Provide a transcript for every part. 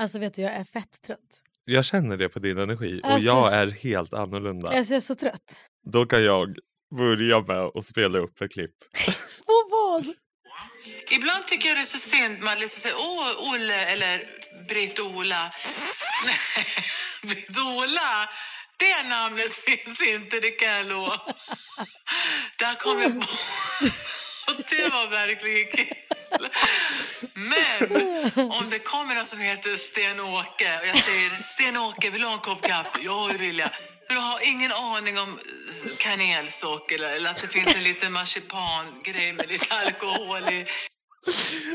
Alltså vet du, jag är fett trött. Jag känner det på din energi. Alltså, och jag är helt annorlunda. Alltså jag är så trött. Då kan jag börja med och spela upp ett klipp. På vad? Ibland tycker jag det är så sent. Man läser sig, åh, Olle eller Britt-Ola. Britt-Ola. Det namnet finns inte, det kan jag lova. Där kom jag på. Och det var verkligen kul. Men om det kommer någon som heter Stenåker och jag säger Stenåker, vill du ha en kopp kaffe? Ja, det vill jag. Jag har ingen aning om kanelsocker eller att det finns en liten marsipangrej med lite alkohol i.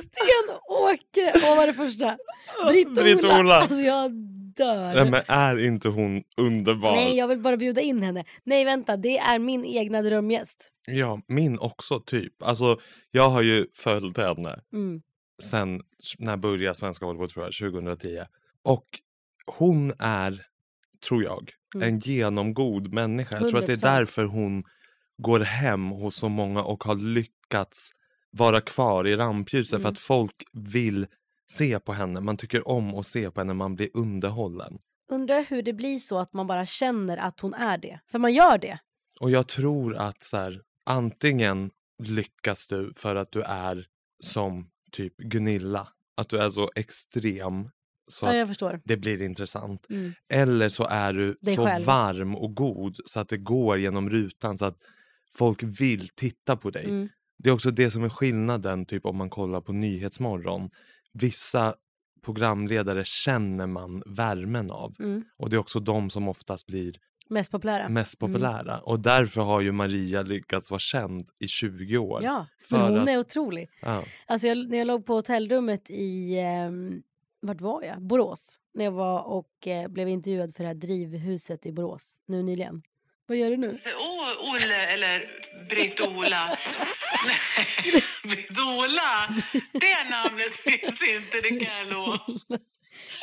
Stenåker, vad var det första? Britt-Ola. Alltså jag dör. Nej, men är inte hon underbar? Nej, jag vill bara bjuda in henne. Nej, vänta, det är min egna drömgäst. Ja, min också typ. Alltså, jag har ju följt henne sen när jag började Svenska Volvo, tror jag, 2010. Och hon är, tror jag, en genomgod människa. Jag tror att det är därför hon går hem hos så många och har lyckats vara kvar i rampljuset. För att folk vill se på henne. Man tycker om att se på henne. Man blir underhållen. Undrar hur det blir så att man bara känner att hon är det. För man gör det. Och jag tror att så här, antingen lyckas du för att du är som typ Gunilla. Att du är så extrem. Så ja, jag förstår. Det blir intressant. Eller så är du dig så själv. Varm och god. Så att det går genom rutan. Så att folk vill titta på dig. Det är också det som är skillnaden typ om man kollar på Nyhetsmorgon. Vissa programledare känner man värmen av. Och det är också de som oftast blir mest populära. Och därför har ju Maria lyckats vara känd i 20 år. Ja, för men hon är otrolig. Ja. Alltså när jag låg på hotellrummet i, vart var jag? Borås. När jag var och blev intervjuad för det här drivhuset i Borås nu nyligen. Vad gör du nu? Olle eller Britt-Ola. Britt-Ola. Det namnet finns inte, det kan jag lova.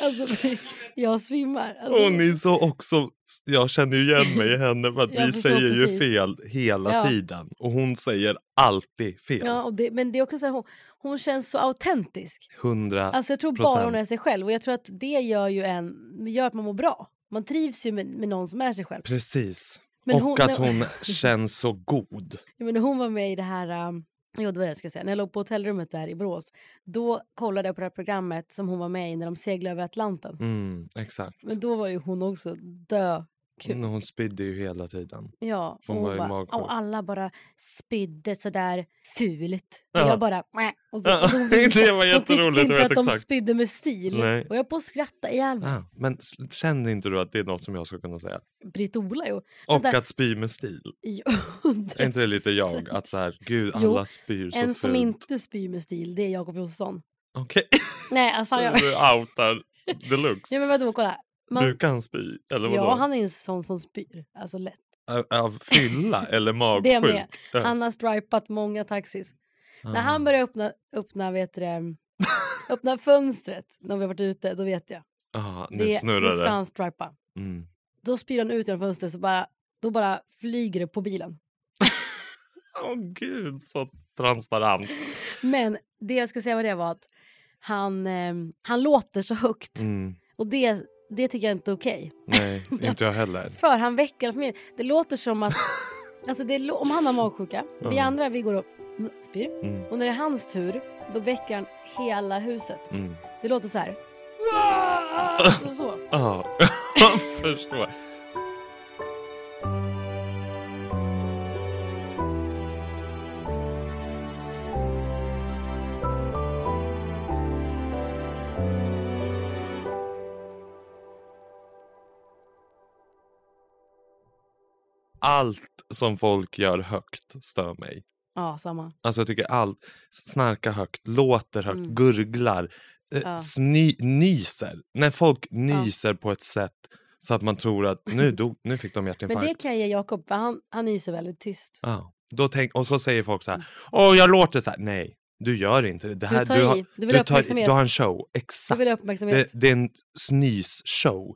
Alltså, jag svimmar. Alltså, hon är så också. Jag känner ju igen mig i henne för att vi säger ju fel hela tiden. Och hon säger alltid fel. Ja, och det, men det är också så här, hon känns så autentisk. 100%. Alltså jag tror bara hon är sig själv. Och jag tror att det gör att man mår bra. Man trivs ju med någon som är sig själv. Precis. Men hon känns så god. Ja, men hon var med i det här... Jo, det var det jag ska säga. När jag låg på hotellrummet där i Brås, då kollade jag på det här programmet som hon var med i när de seglade över Atlanten. Exakt. Men då var ju hon också dökul. Hon spydde ju hela tiden. Ja, och alla bara spydde sådär fult. Ja. Och jag bara... Och så det var jätteroligt. Hon tyckte inte att de spydde med stil. Nej. Och jag på att skratta ihjäl mig. Ja, men känner inte du att det är något som jag ska kunna säga? Britt-Ola, jo. Och att spy med stil. Jo, är inte det lite jag? Att så här, gud, alla spyr så en som fult. Inte spyr med stil, det är Jakob Johansson. Okej. Okay. Nej, alltså jag... Du outar deluxe. Ja, men vadå, kolla. Du kan spy, eller vadå? Ja, han är ju en sån som spyr. Alltså lätt. Av fylla eller magsjuk? Det med. Han har stripat många taxis. När han börjar öppna fönstret när vi har varit ute, då vet jag. Aha, nu snurrar det. Då ska han stripa. Då spyr han ut genom fönstret så bara flyger det på bilen. Åh gud, så transparent. Men det jag skulle säga vad det var att han låter så högt. Och det tycker jag inte är okej. Nej, inte jag heller. För han väcker för mig. Det låter som att alltså det om han har magsjuka, vi andra vi går upp spyr. Och när det är hans tur, då väcker han hela huset. Det låter så här. Och så. Ja, förstår. Allt som folk gör högt stör mig. Ja, samma. Alltså jag tycker allt, snarka högt, låter högt, gurglar, nyser. När folk nyser på ett sätt så att man tror att nu fick de hjärtinfarkt. Men det kan jag ge Jakob, för han nyser väldigt tyst. Ja, då och så säger folk så här, jag låter så här. Nej, du gör inte det. Det här, du har en show, exakt. Du vill ha uppmärksamhet. Det är en snys-show.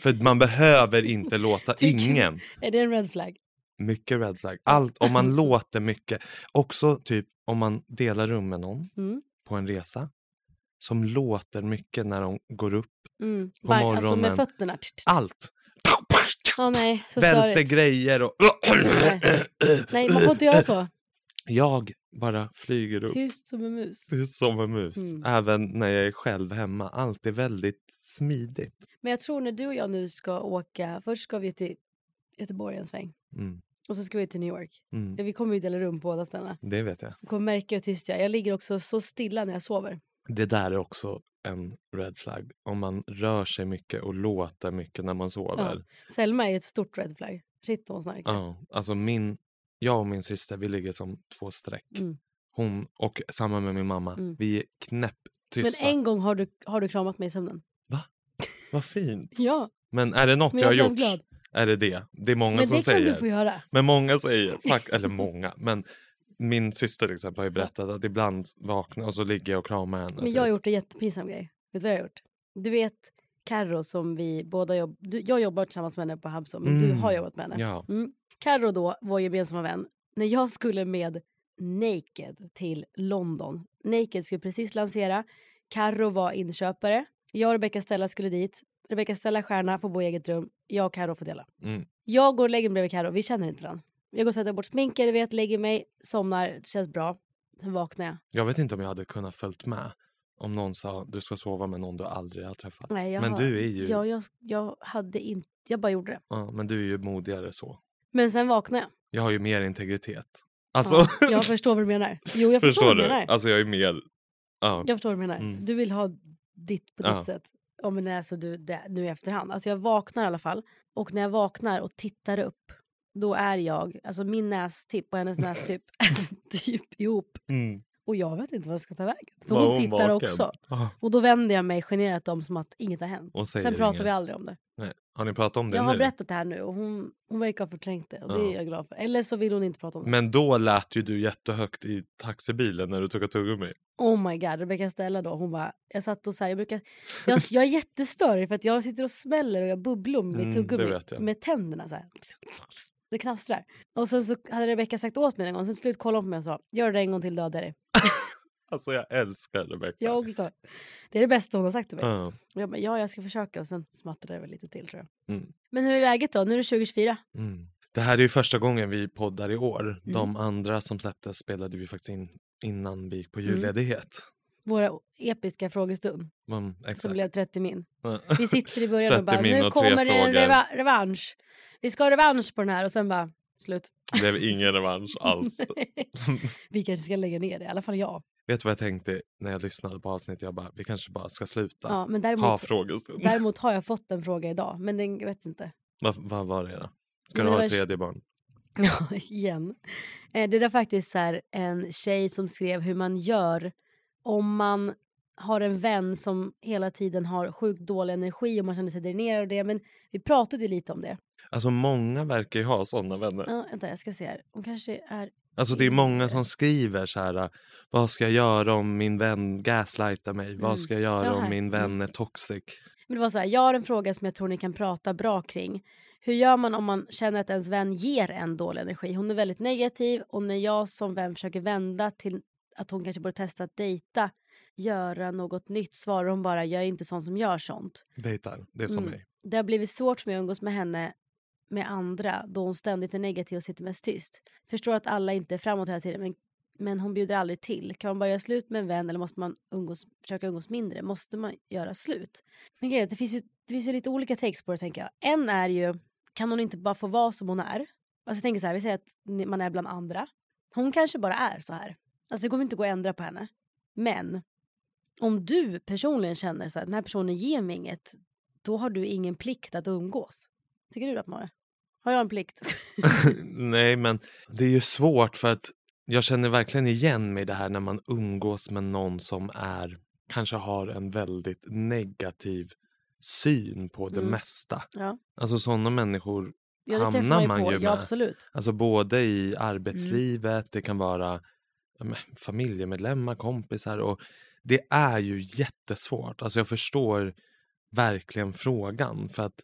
För man behöver inte låta ingen. Är det en red flag? Mycket red flag. Allt om man låter mycket. Också typ om man delar rum med någon på en resa. som låter mycket när de går upp på morgonen. Alltså med fötterna. Allt. Oh, nej, så välte grejer och... Nej, man får inte göra så. Jag bara flyger upp. Tyst som en mus. Även när jag är själv hemma. Allt är väldigt smidigt. Men jag tror när du och jag nu ska åka... Först ska vi till Göteborg en sväng. Mm. Och så ska vi till New York. Mm. Ja, vi kommer ju dela rum på båda ställena. Det vet jag. Du kommer märka hur tyst jag är. Jag ligger också så stilla när jag sover. Det där är också en red flag. Om man rör sig mycket och låter mycket när man sover. Ja. Selma är ett stort red flag. Shit, hon snarkar. Ja, alltså jag och min syster, vi ligger som två streck. Mm. Hon och samma med min mamma. Mm. Vi är knäpptysta. Men en gång har du kramat mig i sömnen. Va? Vad fint. Ja. Men är det något jag har gjort? Glad. Är det det? Det är många som säger. Men det kan du få göra. Men många säger, men min syster till exempel har ju berättat att ibland vaknar och så ligger jag och kramar henne. Men jag har gjort en jättepinsam grej. Vet du vad jag har gjort? Du vet Karro som vi båda jag jobbar tillsammans med henne på Habsom. Men du har jobbat med henne. Ja. Mm. Karro då, vår gemensamma vän. När jag skulle med Naked till London. Naked skulle precis lansera. Karro var inköpare. Jag och Rebecca Stella skulle dit. Rebecca Stella stjärna får bo i eget rum. Jag och Karro får dela. Mm. Jag går och lägger mig bredvid Karro. Vi känner inte den. Jag går och sätter bort sminker, lägger mig, somnar, det känns bra. Sen vaknar jag. Jag vet inte om jag hade kunnat följt med om någon sa du ska sova med någon du aldrig har träffat. Nej, men du är ju... Jag hade inte... Jag bara gjorde det. Ja, men du är ju modigare så. Men sen vaknar jag. Jag har ju mer integritet. Alltså... Ja, jag förstår vad du menar. Jo, jag förstår vad du menar. Alltså jag är mer... Ja. Jag förstår vad du menar. Mm. Du vill ha ditt på ditt sätt. Ja, men alltså nu i efterhand. Alltså jag vaknar i alla fall. Och när jag vaknar och tittar upp, då är jag, alltså min nästipp och hennes nästipp typ ihop. Mm. Och jag vet inte vad jag ska ta vägen. För hon tittar också. Ah. Och då vänder jag mig generat om som att inget har hänt. Och sen pratar vi aldrig om det. Nej. Har ni pratat om det nu? Jag har berättat det här nu och hon verkar ha förträngt det. Och det är jag glad för. Eller så vill hon inte prata om det. Men då lät ju du jättehögt i taxibilen när du tog tuggummi. Oh my god, Rebecca Stella då. Hon bara, jag satt och så här, jag är jättestörig för att jag sitter och smäller och jag bubblar med tuggummi med tänderna så här. Det knastrar. Och sen så hade Rebecca sagt åt mig en gång. Sen slut kollade hon på mig och sa, gör det en gång till, döda dig. Alltså jag älskar Rebecca. Jag också. Det är det bästa hon har sagt till mig. Jag bara, jag ska försöka. Och sen smattrade det väl lite till tror jag. Mm. Men hur är läget då? Nu är det 2024. Mm. Det här är ju första gången vi poddar i år. Mm. De andra som släpptes spelade vi faktiskt in innan vi gick på julledighet. Våra episka frågestund. Exakt. Som blev 30 min. Vi sitter i början och bara, nu kommer det en revansch. Vi ska ha revansch på den här och sen bara, slut. Det blev ingen revansch alls. Vi kanske ska lägga ner det, i alla fall jag. Vet du vad jag tänkte när jag lyssnade på avsnittet? Jag bara, vi kanske bara ska sluta. Ja, men däremot har jag fått en fråga idag, men den vet inte. Vad var det då? Ska du ha ett tredje barn? Ja, igen. Det är faktiskt så här, en tjej som skrev hur man gör om man har en vän som hela tiden har sjukt dålig energi och man känner sig dränerad och det. Men vi pratade ju lite om det. Alltså många verkar ju ha sådana vänner. Ja, vänta, jag ska se här. Hon kanske är... Alltså det är många som skriver så här, vad ska jag göra om min vän gaslightar mig? Vad ska jag göra om min vän är toxic? Men det var så här, jag har en fråga som jag tror ni kan prata bra kring. Hur gör man om man känner att ens vän ger en dålig energi? Hon är väldigt negativ och när jag som vän försöker vända till att hon kanske borde testa att dejta, göra något nytt, svarar hon bara, jag är inte sån som gör sånt. Dejtar, det är som mig. Det har blivit svårt för mig att umgås med henne med andra, då hon ständigt är negativ och sitter mest tyst. Förstår att alla inte är framåt hela tiden, men hon bjuder aldrig till. Kan man bara göra slut med en vän eller måste man försöka umgås mindre? Måste man göra slut? Men grejen, det finns ju lite olika text på det, tänker jag. En är ju, kan hon inte bara få vara som hon är? Alltså jag tänker så här, vi säger att man är bland andra. Hon kanske bara är så här. Alltså det kommer inte att gå att ändra på henne. Men om du personligen känner så här, den här personen ger mig inget, då har du ingen plikt att umgås. Tycker du att man har det? Har jag en plikt? Nej, men det är ju svårt för att jag känner verkligen igen mig i det här när man umgås med någon som kanske har en väldigt negativ syn på det mesta. Ja. Alltså sådana människor hamnar man ju med. Ja, absolut. Alltså både i arbetslivet, det kan vara familjemedlemmar, kompisar och det är ju jättesvårt. Alltså jag förstår verkligen frågan för att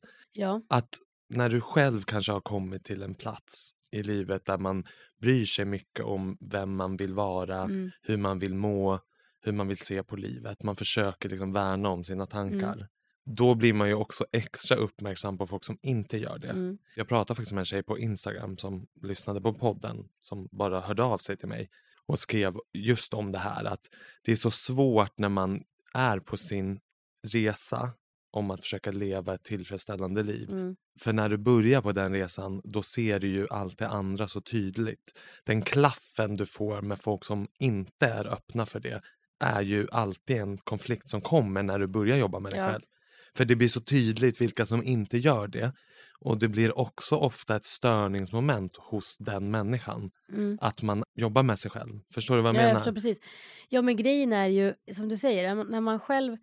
att när du själv kanske har kommit till en plats i livet där man bryr sig mycket om vem man vill vara, hur man vill må, hur man vill se på livet. Man försöker liksom värna om sina tankar. Mm. Då blir man ju också extra uppmärksam på folk som inte gör det. Mm. Jag pratade faktiskt med en tjej på Instagram som lyssnade på podden. Som bara hörde av sig till mig och skrev just om det här. Att det är så svårt när man är på sin resa om att försöka leva ett tillfredsställande liv. Mm. För när du börjar på den resan, då ser du ju allt det andra så tydligt. Den klaffen du får med folk som inte är öppna för det är ju alltid en konflikt som kommer när du börjar jobba med dig själv. För det blir så tydligt vilka som inte gör det. Och det blir också ofta ett störningsmoment hos den människan. Mm. Att man jobbar med sig själv. Förstår du vad jag menar? Ja, jag förstår precis. Ja, men grejen är ju, som du säger, när man själv...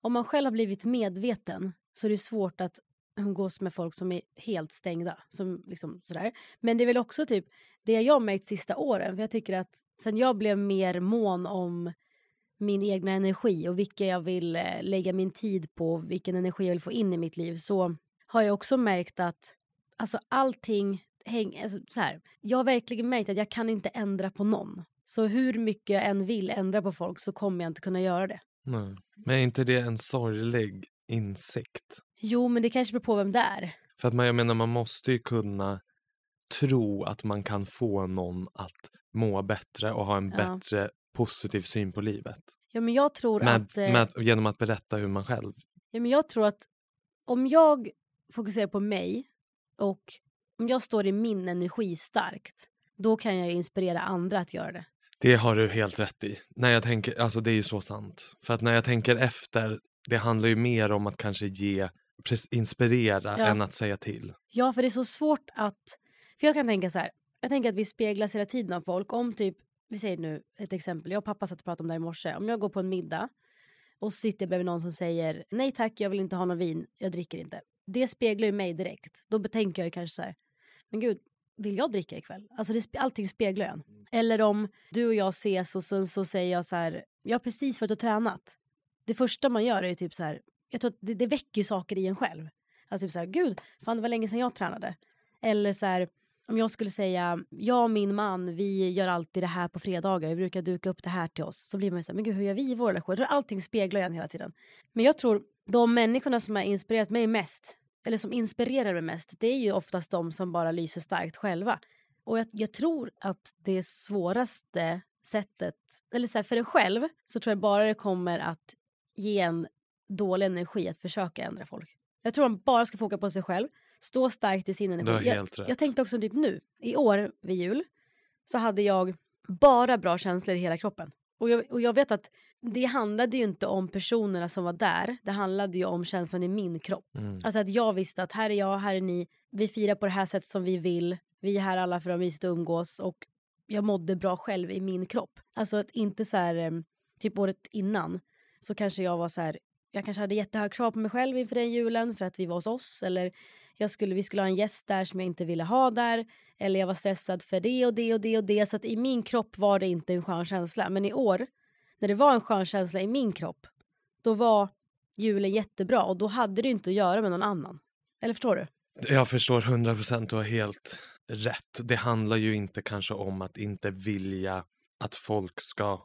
Om man själv har blivit medveten så är det svårt att umgås med folk som är helt stängda. Som liksom sådär. Men det är väl också typ det jag har märkt sista åren. För jag tycker att sen jag blev mer mån om min egna energi och vilka jag vill lägga min tid på. Vilken energi jag vill få in i mitt liv. Så har jag också märkt att alltså, allting hänger... Alltså, såhär, jag har verkligen märkt att jag kan inte ändra på någon. Så hur mycket jag än vill ändra på folk så kommer jag inte kunna göra det. Nej. Men är inte det en sorglig insikt? Jo, men det kanske beror på vem det är. För att man, jag menar, man måste ju kunna tro att man kan få någon att må bättre och ha en bättre positiv syn på livet. Ja, men jag tror genom att berätta hur man själv... Ja, men jag tror att om jag fokuserar på mig och om jag står i min energi starkt, då kan jag ju inspirera andra att göra det. Det har du helt rätt i. När jag tänker, alltså det är ju så sant. För att när jag tänker efter, det handlar ju mer om att kanske ge, inspirera än att säga till. Ja, för det är så svårt att, för jag kan tänka så här, jag tänker att vi speglas hela tiden av folk. Om typ, vi säger nu ett exempel, jag och pappa satt och pratade om det här i morse. Om jag går på en middag och sitter bredvid någon som säger, nej tack, jag vill inte ha någon vin, jag dricker inte. Det speglar ju mig direkt. Då tänker jag ju kanske så här, men gud, vill jag dricka ikväll? Alltså allting speglar en. Eller om du och jag ses och så säger jag så här, jag har precis varit och tränat. Det första man gör är ju typ så här, jag tror att det väcker saker i en själv. Alltså typ så här, gud, fan det var länge sedan jag tränade. Eller så här, om jag skulle säga, jag och min man, vi gör alltid det här på fredagar. Vi brukar duka upp det här till oss. Så blir man ju så här, men gud, hur gör vi i vår relation? Jag tror att allting speglar en hela tiden. Men jag tror, de människorna som har inspirerat mig mest, eller som inspirerar mig mest, det är ju oftast de som bara lyser starkt själva. Och jag tror att det svåraste sättet, eller så här, för dig själv, så tror jag bara det kommer att ge en dålig energi att försöka ändra folk. Jag tror man bara ska fokusera på sig själv, stå starkt i sin energi. Jag tänkte också typ nu, i år vid jul, så hade jag bara bra känslor i hela kroppen. Och jag vet att det handlade ju inte om personerna som var där. Det handlade ju om känslan i min kropp. Mm. Alltså att jag visste att här är jag, här är ni. Vi firar på det här sättet som vi vill. Vi är här alla för att mysigt och umgås. Och jag mådde bra själv i min kropp. Alltså att inte så här, typ året innan. Så kanske jag var så här, jag kanske hade jättehög krav på mig själv inför den julen. För att vi var hos oss. Eller vi skulle ha en gäst där som jag inte ville ha där. Eller jag var stressad för det och det och det och det. Så att i min kropp var det inte en skön känsla. Men i år, när det var en skön känsla i min kropp, då var julen jättebra. Och då hade det inte att göra med någon annan. Eller förstår du? Jag förstår 100%, du har helt rätt. Det handlar ju inte kanske om att inte vilja att folk ska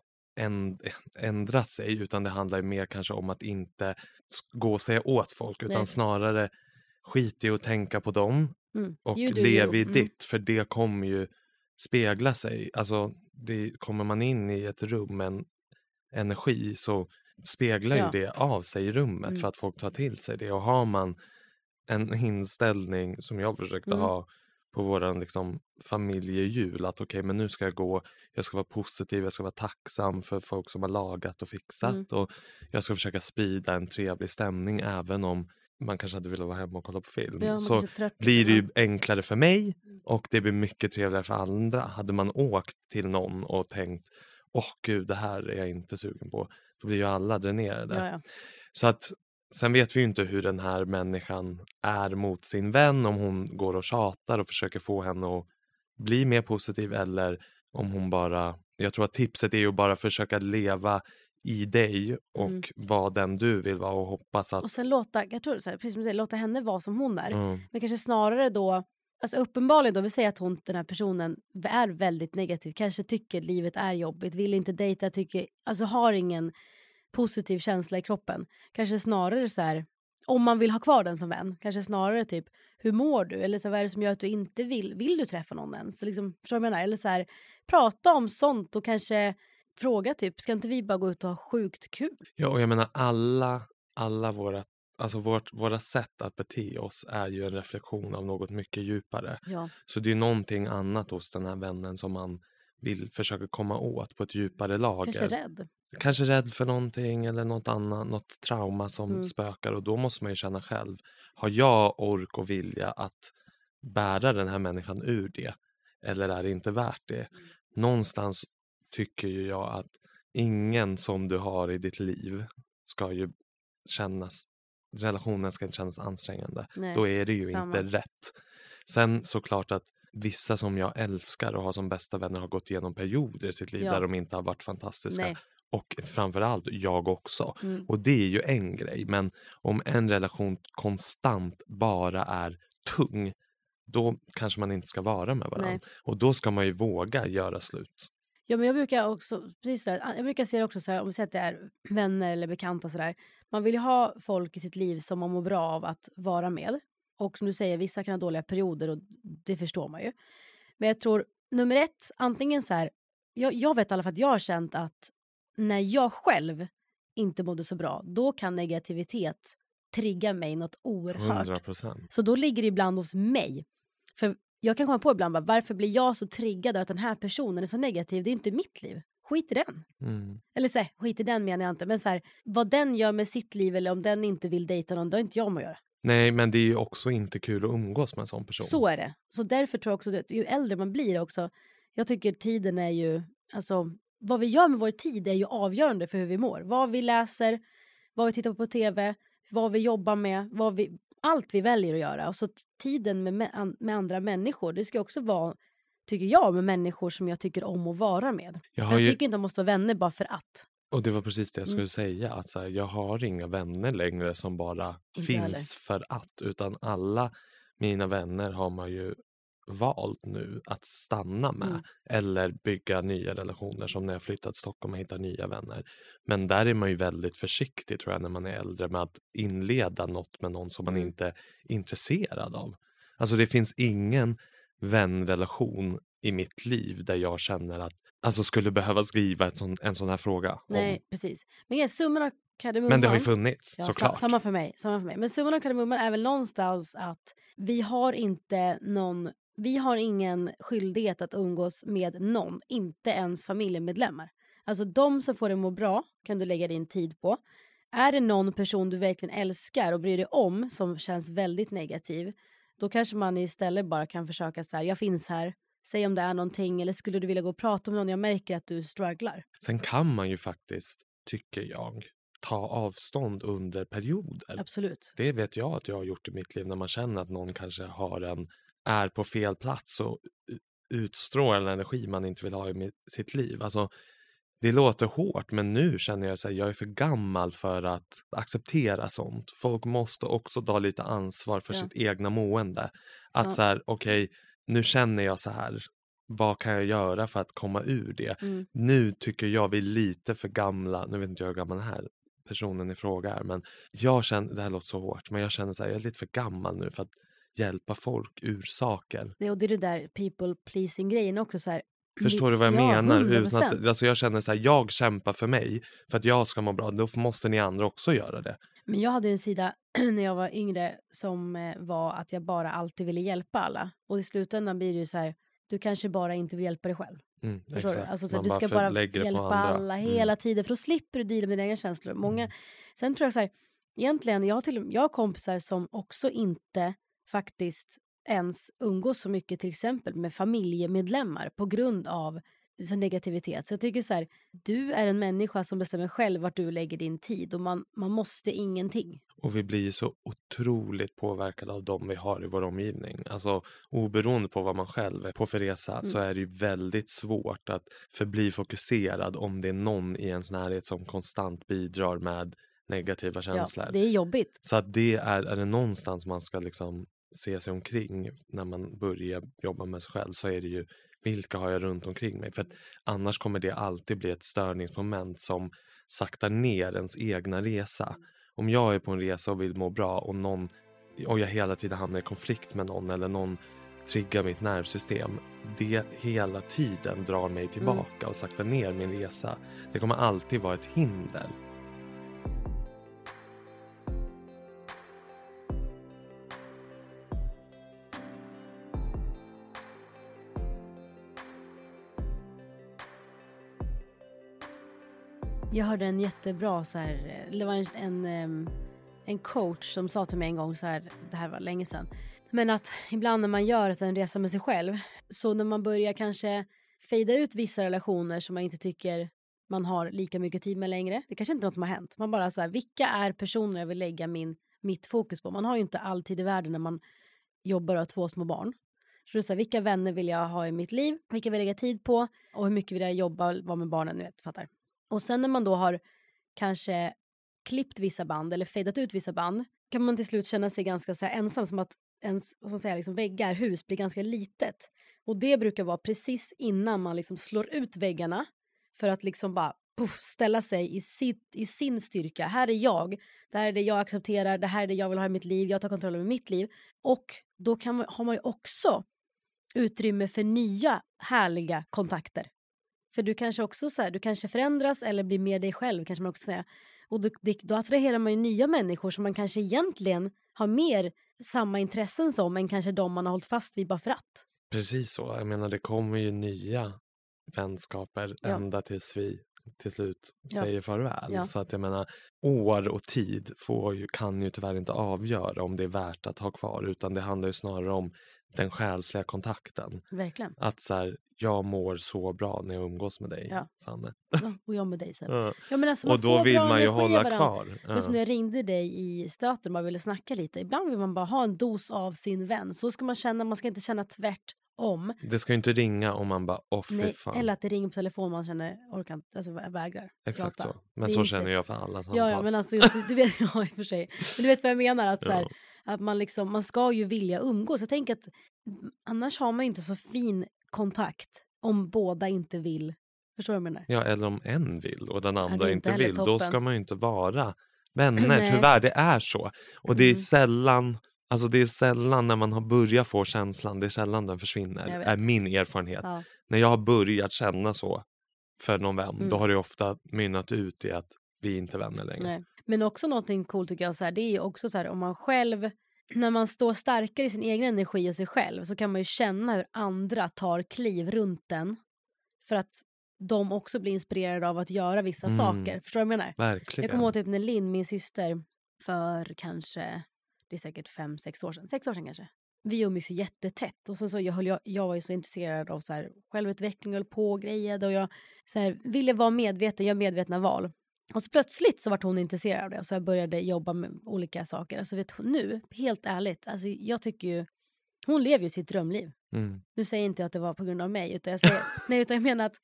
ändra sig. Utan det handlar ju mer kanske om att inte gå och säga åt folk. Utan snarare skit i att tänka på dem. Mm. Och lev i ditt, för det kommer ju spegla sig. Alltså, det, kommer man in i ett rum med en energi så speglar ju det av sig i rummet för att folk tar till sig det. Och har man en inställning som jag försökte ha på våran liksom, familjejul, att okej, men nu ska jag gå, jag ska vara positiv, jag ska vara tacksam för folk som har lagat och fixat och jag ska försöka sprida en trevlig stämning även om man kanske hade velat vara hemma och kolla på film. Ja, så blir det ju enklare för mig och det blir mycket trevligare för andra. Hade man åkt till någon och tänkt, gud, det här är jag inte sugen på, då blir ju alla dränerade. Ja. Så att, sen vet vi ju inte hur den här människan är mot sin vän, om hon går och tjatar och försöker få henne att bli mer positiv, eller om hon bara, jag tror att tipset är ju bara försöka leva i dig och vad den du vill vara och hoppas att... Och sen låta, jag tror så här, precis som du säger, låta henne vara som hon är. Men kanske snarare då Alltså uppenbarligen då, vi säger att hon, den här personen är väldigt negativ. Kanske tycker livet är jobbigt, vill inte dejta, tycker, alltså har ingen positiv känsla i kroppen. Kanske snarare så här, om man vill ha kvar den som vän, kanske snarare typ, hur mår du? Eller så här, vad är det som gör att du inte vill du träffa någon ens? Så liksom, förstår du vad jag menar? Eller så här, prata om sånt och kanske fråga typ, ska inte vi bara gå ut och ha sjukt kul? Ja, och jag menar alla våra, alltså våra sätt att bete oss är ju en reflektion av något mycket djupare. Ja. Så det är någonting annat hos den här vännen som man vill försöka komma åt på ett djupare lager. Kanske rädd för någonting eller något annat, något trauma som spökar, och då måste man ju känna själv. Har jag ork och vilja att bära den här människan ur det? Eller är det inte värt det? Någonstans tycker ju jag att ingen som du har i ditt liv ska ju kännas, relationen ska inte kännas ansträngande. Nej, då är det ju inte rätt. Sen såklart att vissa som jag älskar och har som bästa vänner har gått igenom perioder i sitt liv där de inte har varit fantastiska. Nej. Och framförallt jag också. Och det är ju en grej. Men om en relation konstant bara är tung, då kanske man inte ska vara med varandra. Nej. Och då ska man ju våga göra slut. Ja, men jag brukar också, precis så där, jag brukar se det också så här, om vi säger att det är vänner eller bekanta så där. Man vill ju ha folk i sitt liv som man mår bra av att vara med. Och som du säger, vissa kan ha dåliga perioder och det förstår man ju. Men jag tror, nummer ett, antingen så här, jag vet i alla fall att jag har känt att när jag själv inte mådde så bra, då kan negativitet trigga mig något oerhört. 100%. Så då ligger det ibland hos mig. För jag kan komma på ibland, bara, varför blir jag så triggad av att den här personen är så negativ? Det är inte mitt liv. Skit i den. Eller så här, skit i den menar jag inte. Men så här, vad den gör med sitt liv eller om den inte vill dejta någon, då är inte jag med att göra. Nej, men det är ju också inte kul att umgås med en sån person. Så är det. Så därför tror jag också att ju äldre man blir också, jag tycker tiden är ju, alltså vad vi gör med vår tid är ju avgörande för hur vi mår. Vad vi läser, vad vi tittar på tv, vad vi jobbar med, allt vi väljer att göra. Och så tiden med andra människor, det ska också vara, tycker jag, med människor som jag tycker om att vara med. Jag tycker inte de måste vara vänner bara för att. Och det var precis det jag skulle säga. Att så här, jag har inga vänner längre som bara finns för att. Utan alla mina vänner har man ju valt nu att stanna med. Eller bygga nya relationer, som när jag flyttat till Stockholm och hittar nya vänner. Men där är man ju väldigt försiktig tror jag när man är äldre med att inleda något med någon som man inte är intresserad av. Alltså det finns ingen vänrelation i mitt liv där jag känner att alltså skulle behöva skriva en sån här fråga. Nej, precis. Men summan av kardemumman. Men det har ju funnits, såklart. Samma för mig. Men summan av kardemumman är väl någonstans att vi har ingen skyldighet att umgås med någon, inte ens familjemedlemmar. Alltså de som får det må bra kan du lägga din tid på. Är det någon person du verkligen älskar och bryr dig om som känns väldigt negativ, då kanske man istället bara kan försöka så här, jag finns här, säg om det är någonting, eller skulle du vilja gå och prata om någon, jag märker att du strugglar. Sen kan man ju faktiskt, tycker jag, ta avstånd under perioder. Absolut. Det vet jag att jag har gjort i mitt liv när man känner att någon kanske är på fel plats och utstrålar en energi man inte vill ha i sitt liv. Alltså, det låter hårt, men nu känner jag att jag är för gammal för att acceptera sånt. Folk måste också ta lite ansvar för sitt egna mående. Att så här, okej, nu känner jag så här. Vad kan jag göra för att komma ur det? Nu tycker jag vi är lite för gamla. Nu vet inte jag hur gammal den här personen i fråga är. Men jag känner, det här låter så hårt, men jag känner så här, jag är lite för gammal nu för att hjälpa folk ur saker. Ja, och det är det där people pleasing grejen också så här. Förstår du vad jag menar? 100%. Utan att, alltså jag känner så här, jag kämpar för mig för att jag ska må bra, då måste ni andra också göra det. Men jag hade en sida när jag var yngre som var att jag bara alltid ville hjälpa alla, och i slutändan blir det ju så här, du kanske bara inte vill hjälpa dig själv. Förstår du? Alltså, så du ska bara hjälpa alla hela tiden, för då slipper du dela med dina egna känslor. Sen tror jag så här, egentligen jag har kompisar som också inte faktiskt ens umgås så mycket till exempel med familjemedlemmar på grund av sin negativitet. Så jag tycker så här, du är en människa som bestämmer själv vart du lägger din tid, och man måste ingenting. Och vi blir så otroligt påverkade av dem vi har i vår omgivning. Alltså oberoende på vad man själv är på för resa så är det ju väldigt svårt att förbli fokuserad om det är någon i ens närhet som konstant bidrar med negativa känslor. Ja, det är jobbigt. Så att det är det någonstans man ska liksom se sig omkring när man börjar jobba med sig själv, så är det ju vilka har jag runt omkring mig, för att annars kommer det alltid bli ett störningsmoment som saktar ner ens egna resa. Om jag är på en resa och vill må bra och jag hela tiden hamnar i konflikt med någon eller någon triggar mitt nervsystem, det hela tiden drar mig tillbaka och saktar ner min resa. Det kommer alltid vara ett hinder. Jag hörde en jättebra så här, det var en coach som sa till mig en gång så här, det här var länge sedan, men att ibland när man gör en resa med sig själv, så när man börjar kanske fejda ut vissa relationer som man inte tycker man har lika mycket tid med längre, det kanske inte är något som har hänt, man bara så här, vilka är personer jag vill lägga mitt fokus på? Man har ju inte all tid i världen när man jobbar och har två små barn. Så det är så här, vilka vänner vill jag ha i mitt liv, vilka vill jag lägga tid på och hur mycket vill jag jobba och vara med barnen, ni vet, fattar. Och sen när man då har kanske klippt vissa band eller fejdat ut vissa band, kan man till slut känna sig ganska så här ensam, som att ens, som säger, liksom väggar, hus blir ganska litet. Och det brukar vara precis innan man liksom slår ut väggarna för att liksom bara ställa sig i sin styrka. Här är jag, det här är det jag accepterar, det här är det jag vill ha i mitt liv, jag tar kontroll över mitt liv. Och då har man ju också utrymme för nya härliga kontakter. För du kanske också så här, du kanske förändras eller blir mer dig själv, kanske man också säger. Och då attraherar man ju nya människor som man kanske egentligen har mer samma intressen som än kanske de man har hållit fast vid bara för att. Precis så, jag menar det kommer ju nya vänskaper ända tills vi till slut säger farväl. Ja. Så att jag menar, år och tid kan ju tyvärr inte avgöra om det är värt att ha kvar, utan det handlar ju snarare om den själsliga kontakten. Verkligen. Att så här, jag mår så bra när jag umgås med dig, Sanne. Ja, och jag med dig, Sebbe. Ja, men alltså, och då vill man ju hålla kvar. Men som när jag ringde dig i stöten, man ville snacka lite. Ibland vill man bara ha en dos av sin vän. Så ska man känna, man ska inte känna tvärtom. Det ska ju inte ringa om man bara, nej, fan. Eller att det ringer på telefon man känner, orkar inte, alltså vägrar. Exakt prata. Så. Men det så inte... känner jag för alla samtal. Ja, men alltså, du vet, i och för sig. Men du vet vad jag menar, att så här... Att man, liksom, man ska ju vilja umgås. Jag tänker att annars har man ju inte så fin kontakt om båda inte vill. Förstår du vad jag menar? Ja, eller om en vill och den andra inte vill. Toppen. Då ska man ju inte vara vänner. Tyvärr, det är så. Och det är sällan... Alltså det är sällan när man har börjat få känslan. Det är sällan den försvinner. Är min erfarenhet. Ja. När jag har börjat känna så för någon vän. Då har det ofta mynnat ut i att vi inte är vänner längre. Nej. Men också någonting coolt tycker jag så här, det är ju också så här, om man själv, när man står starkare i sin egen energi och sig själv, så kan man ju känna hur andra tar kliv runt den, för att de också blir inspirerade av att göra vissa saker. Förstår du vad jag menar? Verkligen. Jag kommer ihåg typ när Linn, min syster, för kanske, det är säkert 5-6 år sedan, 6 år sedan kanske. Vi umgicks ju jättetätt, och sen så jag var ju så intresserad av så här, självutveckling och på grejer, och jag så här, ville vara medveten, göra medvetna val. Och så plötsligt så var hon intresserad av det. Och så jag började jobba med olika saker. Alltså vet hon, nu, helt ärligt. Alltså jag tycker ju, hon lever ju sitt drömliv. Mm. Nu säger jag inte att det var på grund av mig. Utan jag, utan jag menar att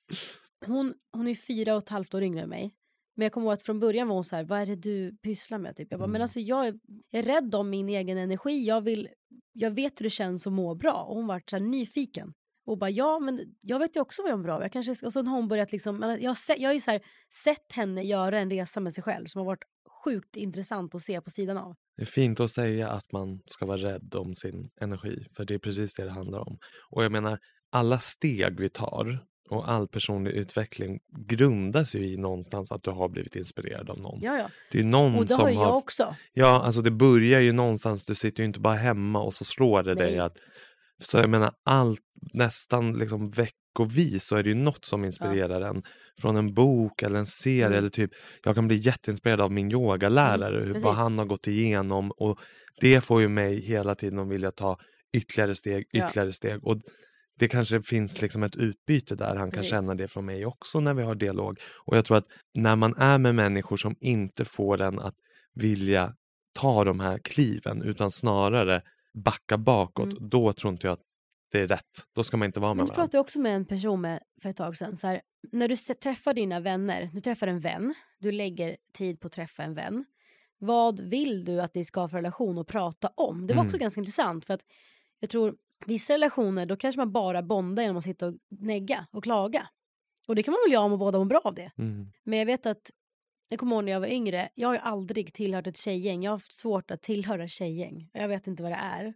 hon är 4,5 år yngre än mig. Men jag kommer ihåg att från början var hon så här, vad är det du pysslar med? Typ. Jag bara, men alltså jag är rädd om min egen energi. Jag vet hur det känns att må bra. Och hon var så här nyfiken. Och bara, ja men jag vet ju också vad jag är bra. Jag kanske, och så har hon börjat liksom, jag har ju så här, sett henne göra en resa med sig själv som har varit sjukt intressant att se på sidan av. Det är fint att säga att man ska vara rädd om sin energi, för det är precis det handlar om. Och jag menar, alla steg vi tar och all personlig utveckling grundas ju i någonstans att du har blivit inspirerad av någon. Ja. Det är någon och det som har jag också. Ja, alltså det börjar ju någonstans, du sitter ju inte bara hemma och så slår det dig att... Så jag menar, allt, nästan liksom veckovis så är det ju något som inspirerar en. Från en bok eller en serie eller typ, jag kan bli jätteinspirerad av min yogalärare, vad han har gått igenom. Och det får ju mig hela tiden att vilja ta ytterligare steg. Och det kanske finns liksom ett utbyte där, han kan känna det från mig också när vi har dialog. Och jag tror att när man är med människor som inte får den att vilja ta de här kliven, utan snarare... backa bakåt, då tror inte jag att det är rätt. Då ska man inte vara med. Men du pratade också med en person med för ett tag sedan. Så här, när du träffar dina vänner, du träffar en vän, du lägger tid på att träffa en vän. Vad vill du att ni ska ha för relation och prata om? Det var också ganska intressant, för att jag tror vissa relationer, då kanske man bara bondar genom att sitta och negga och klaga. Och det kan man väl göra om och båda mår bra av det. Mm. Men jag vet att, jag kommer ihåg när jag var yngre, jag har ju aldrig tillhört ett tjejgäng. Jag har haft svårt att tillhöra tjejgäng. Jag vet inte vad det är.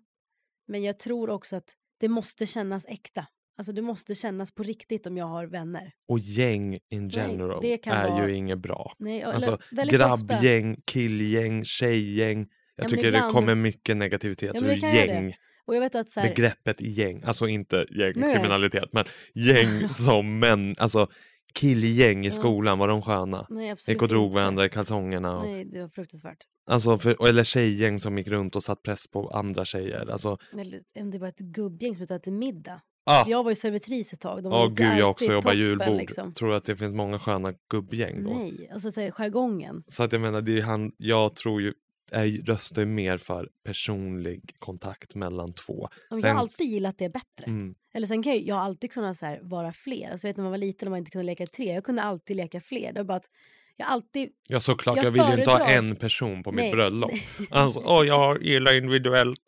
Men jag tror också att det måste kännas äkta. Alltså det måste kännas på riktigt om jag har vänner. Och gäng in general ju inget bra. Nej, alltså grabbgäng, ofta. Killgäng, tjejgäng. Jag tycker ibland det kommer mycket negativitet ur gäng. Och jag vet att så här, begreppet gäng, alltså inte gängkriminalitet, men gäng som män, alltså killgäng i skolan, var de sköna. Gick och drog varandra i kalsongerna. Och, nej, det var fruktansvärt. Alltså eller tjejgäng som gick runt och satt press på andra tjejer. Alltså, det var ett gubbgäng som utade till middag. Ah. Jag var ju servitris ett tag. Ja, gud, jag också jobbar julbord. Liksom. Tror att det finns många sköna gubbgäng då? Nej, alltså jargongen. Så att jag menar, det är jag tror ju, jag röstar ju mer för personlig kontakt mellan två. Sen, jag har alltid gillat det bättre. Mm. Eller sen kan jag alltid kunna så här, vara fler. Alltså, vet när man var liten och man inte kunde leka tre. Jag kunde alltid leka fler. Det var bara att jag alltid... Ja, såklart. Jag vill inte ha en person på mitt bröllop. Alltså, jag gillar individuellt.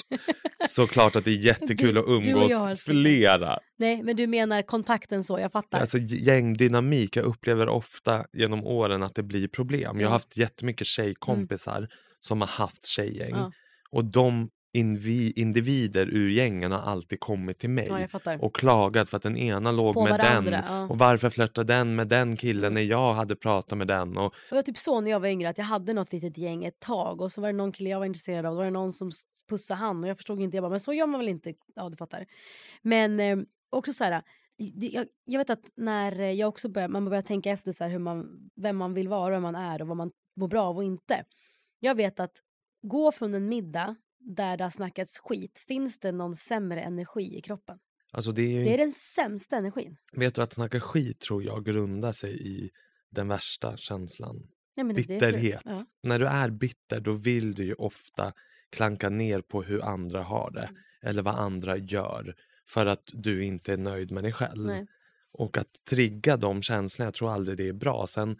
Såklart att det är jättekul att umgås flera. Nej, men du menar kontakten så, jag fattar. Alltså gängdynamik, jag upplever ofta genom åren att det blir problem. Jag har haft jättemycket tjejkompisar som har haft tjejgäng. Ja. Och de individer ur gängen har alltid kommit till mig och klagat för att den ena låg på med varandra, den och varför flörtade den med den killen när jag hade pratat med den. Och det var typ så när jag var yngre att jag hade något litet gäng ett tag och så var det någon kille jag var intresserad av och då var det någon som pussade han och jag förstod inte, jag bara, men så gör man väl inte, ja du fattar. Men också så här, jag vet att när jag också börjar tänka efter så här hur man, vem man vill vara, vem man är och vad man mår bra av och inte. Jag vet att gå från en middag där det har snackats skit, finns det någon sämre energi i kroppen? Alltså det är den sämsta energin. Vet du att snacka skit tror jag grundar sig i den värsta känslan. Bitterhet. När du är bitter då vill du ju ofta klanka ner på hur andra har det. Eller vad andra gör. För att du inte är nöjd med dig själv. Nej. Och att trigga de känslorna, jag tror aldrig det är bra. Sen,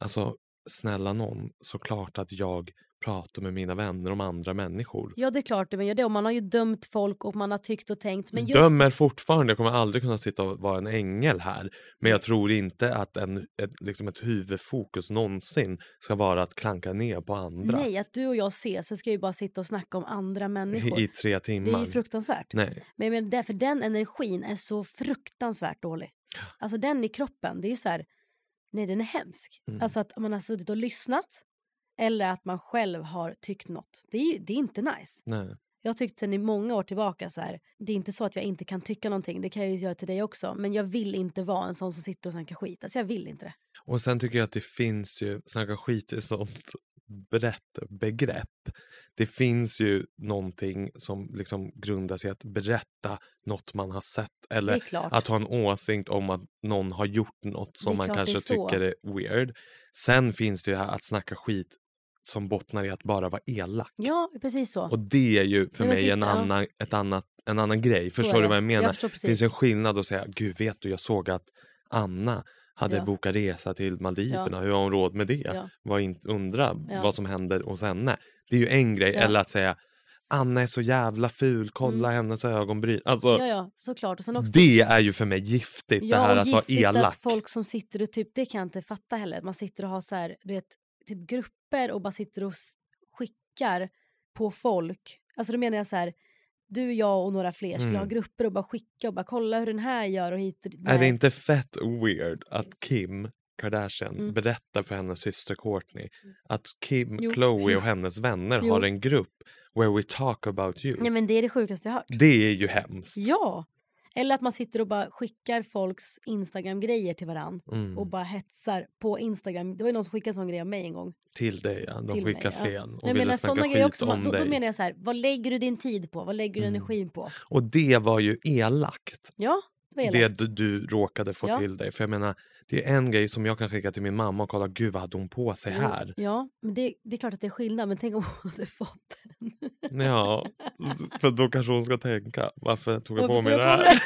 alltså snälla någon, såklart att jag prata med mina vänner om andra människor. Ja, det är klart det, men det, och man har ju dömt folk och man har tyckt och tänkt, men just dömer fortfarande, jag kommer aldrig kunna sitta och vara en ängel här, men jag tror inte att ett huvudfokus någonsin ska vara att klanka ner på andra. Nej, att du och jag ses, så ska ju bara sitta och snacka om andra människor i 3 timmar. Det är ju fruktansvärt. Nej. Men jag menar, därför den energin är så fruktansvärt dålig. Alltså den i kroppen, det är ju så här, nej, den är hemsk. Alltså att man har suttit och lyssnat. Eller att man själv har tyckt något. Det är inte nice. Nej. Jag har tyckt sedan i många år tillbaka så här. Det är inte så att jag inte kan tycka någonting. Det kan jag ju göra till dig också. Men jag vill inte vara en sån som sitter och snackar skit. Alltså jag vill inte det. Och sen tycker jag att det finns ju, snacka skit i sånt brett begrepp. Det finns ju någonting som liksom grundar sig att berätta något man har sett. Eller att ha en åsikt om att någon har gjort något som man kanske tycker är weird. Sen finns det ju här att snacka skit som bottnar i att bara vara elak. Ja, precis så. Och det är ju för mig en annan grej. Förstår du vad jag menar? Det finns en skillnad att säga, gud vet du, jag såg att Anna hade bokat resa till Maldiverna. Ja. Hur har hon råd med det? Ja. Undra vad som händer hos henne. Det är ju en grej. Ja. Eller att säga, Anna är så jävla ful. Kolla hennes ögonbryn. Alltså, ja, såklart. Och sen också, det är ju för mig giftigt. Ja, det här att vara elak. Att folk som sitter och typ, det kan jag inte fatta heller. Man sitter och har så här, du vet, typ grupper och bara sitter och skickar på folk. Alltså då menar jag så här, du, jag och några fler skulle ha grupper och bara skicka och bara kolla hur den här gör och hit och dit. Är det inte fett weird att Kim Kardashian berättar för hennes syster Kourtney att Kim, Chloe och hennes vänner har en grupp where we talk about you? Nej, men det är det sjukaste jag hört. Det är ju hemskt. Ja. Eller att man sitter och bara skickar folks Instagram-grejer till varandra. Och bara hetsar på Instagram. Det var ju någon som skickade sån grej av mig en gång. Till dig, ja. De skickade fel. Och ville snacka skit också, om dig. Då menar jag så här, vad lägger du din tid på? Vad lägger du energin på? Och det var ju elakt. Ja, det var elakt. Det du råkade få till dig. För jag menar, det är en grej som jag kan skicka till min mamma och kolla, gud vad hade hon på sig här? Ja, men det är klart att det är skillnad, men tänk om hon hade fått den. Ja, för då kanske hon ska tänka, varför tog jag på mig det här?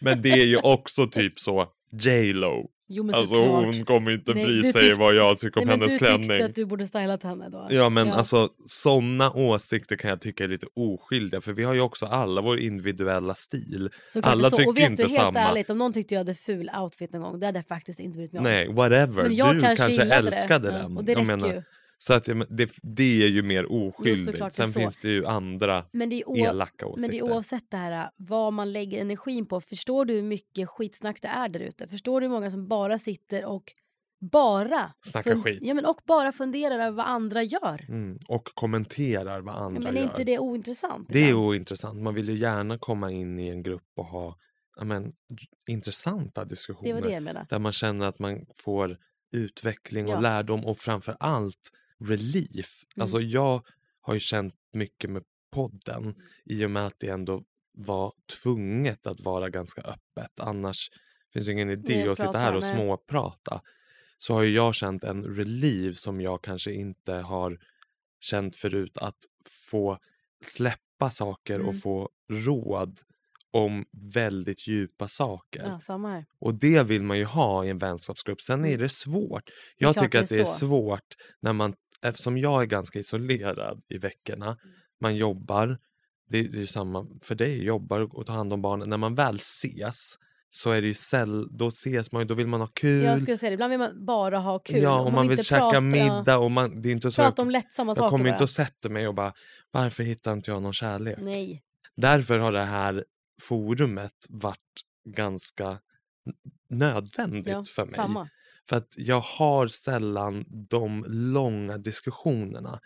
Men det är ju också typ så, J-Lo Jo, men alltså såklart. Hon kommer inte bry sig vad jag tycker om hennes klänning. Du tyckte att du borde stylat henne då. Ja, men alltså sådana åsikter kan jag tycka är lite oskyldiga. För vi har ju också alla vår individuella stil. Såklart, alla tycker inte samma. Och vet du, helt ärligt, om någon tyckte jag hade ful outfit någon gång, det hade jag faktiskt inte brytt mig om. Nej, whatever. Men jag kanske älskade den. Och det räcker ju. Så att det är ju mer oskyldigt. Jo, sen finns det ju andra elaka åsikter. Men det är oavsett det här vad man lägger energin på. Förstår du hur mycket skitsnack det är där ute? Förstår du hur många som bara sitter och bara snackar skit? Ja, men och bara funderar över vad andra gör. Mm, och kommenterar vad andra gör. Men är inte det ointressant? Det är ointressant. Man vill ju gärna komma in i en grupp och ha intressanta diskussioner. Det var det jag menade. Där man känner att man får utveckling och lärdom och framför allt relief. Mm. Alltså jag har ju känt mycket med podden i och med att det ändå var tvunget att vara ganska öppet. Annars finns det ingen idé att sitta här och småprata. Så har ju jag känt en relief som jag kanske inte har känt förut. Att få släppa saker och få råd om väldigt djupa saker. Ja, samma här. Och det vill man ju ha i en vänskapsgrupp. Sen är det svårt. Jag tycker att det är svårt när man, eftersom jag är ganska isolerad i veckorna. Man jobbar, det är ju samma för dig, jobbar och tar hand om barnen. När man väl ses så är det ju då ses man ju, då vill man ha kul. Jag skulle säga det, ibland vill man bara ha kul. Ja, och man vill käka middag och man, det är inte så. Prata om lättsamma saker. Jag kommer inte att sätta mig och bara, varför hittar inte jag någon kärlek? Nej. Därför har det här forumet varit ganska nödvändigt för mig. Samma. För att jag har sällan de långa diskussionerna. Mm.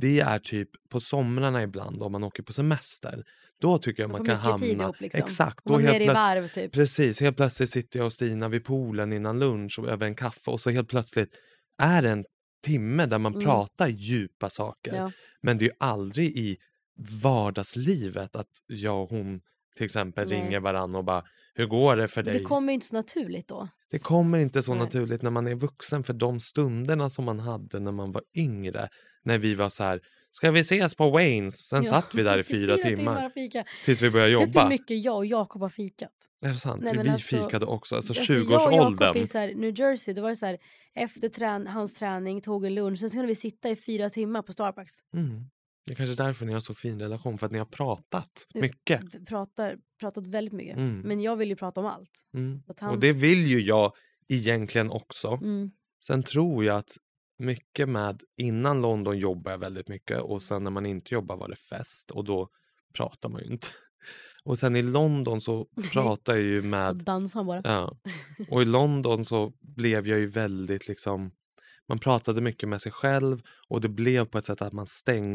Det är typ på somrarna ibland om man åker på semester. Då tycker jag man kan hamna ihop, liksom. Exakt. Då helt i varv, typ. Precis, helt plötsligt sitter jag och Stina vid poolen innan lunch och över en kaffe och så helt plötsligt är det en timme där man pratar djupa saker. Ja. Men det är ju aldrig i vardagslivet att jag och hon till exempel ringer varandra och bara, hur går det för dig? Det kommer inte så naturligt då. Det kommer inte så naturligt när man är vuxen. För de stunderna som man hade när man var yngre. När vi var så här, ska vi ses på Waynes? Sen satt vi där i fyra timmar fika. Tills vi började jobba. Det är hur mycket jag och Jakob har fikat. Är det sant? Nej, vi fikade också. Alltså 20-årsåldern. Jag och Jakob i så här, New Jersey. Då var det så här, efter hans träning tog en lunch. Sen skulle vi sitta i 4 timmar på Starbucks. Mm. Det är kanske därför ni har så fin relation. För att ni har pratat mycket. Pratat väldigt mycket. Mm. Men jag vill ju prata om allt. Mm. Och det vill ju jag egentligen också. Mm. Sen tror jag att mycket med... Innan London jobbade jag väldigt mycket. Och sen när man inte jobbar var det fest. Och då pratar man ju inte. Och sen i London så pratar jag ju med... Dansar bara. Ja. Och i London så blev jag ju väldigt liksom... Man pratade mycket med sig själv och det blev på ett sätt att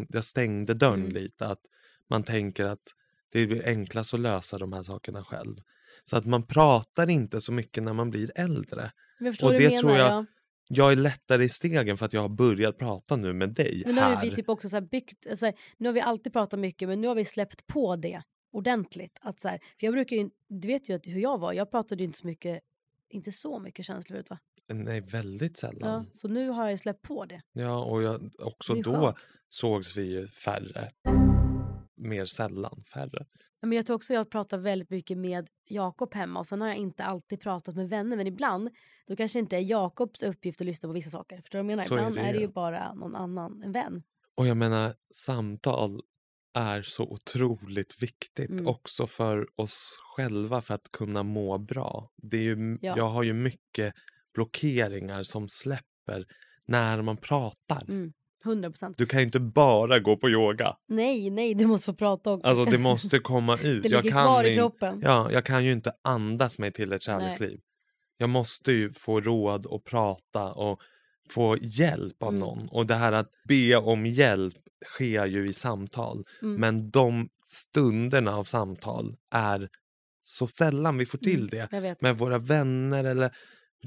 jag stängde dörren lite. Att man tänker att det blir enklast att lösa de här sakerna själv. Så att man pratar inte så mycket när man blir äldre. Och det tror jag... Jag är lättare i stegen för att jag har börjat prata nu med dig. Men nu har vi typ också så här byggt... Alltså, nu har vi alltid pratat mycket men nu har vi släppt på det ordentligt. Att så här, för jag brukar ju... Du vet ju hur jag var. Jag pratade ju inte så mycket... Inte så mycket känslor ut, va? Nej, väldigt sällan. Ja, så nu har jag släppt på det. Ja, och också då sågs vi ju färre. Mer sällan färre. Men jag tror också att jag pratar väldigt mycket med Jakob hemma. Och sen har jag inte alltid pratat med vänner. Men ibland, då kanske inte är Jakobs uppgift att lyssna på vissa saker. Förstår du vad jag menar? Så ibland är det ju bara någon annan, en vän. Och jag menar, samtal är så otroligt viktigt också för oss själva för att kunna må bra. Det är ju, jag har ju mycket blockeringar som släpper när man pratar. 100%. Du kan ju inte bara gå på yoga. Nej, du måste få prata också. Alltså det måste komma ut. Det ligger kvar i kroppen. Jag kan ju inte andas mig till ett kärleksliv. Nej. Jag måste ju få råd och prata och få hjälp av någon. Och det här att be om hjälp sker ju i samtal. Men de stunderna av samtal är så sällan vi får till det. Med våra vänner eller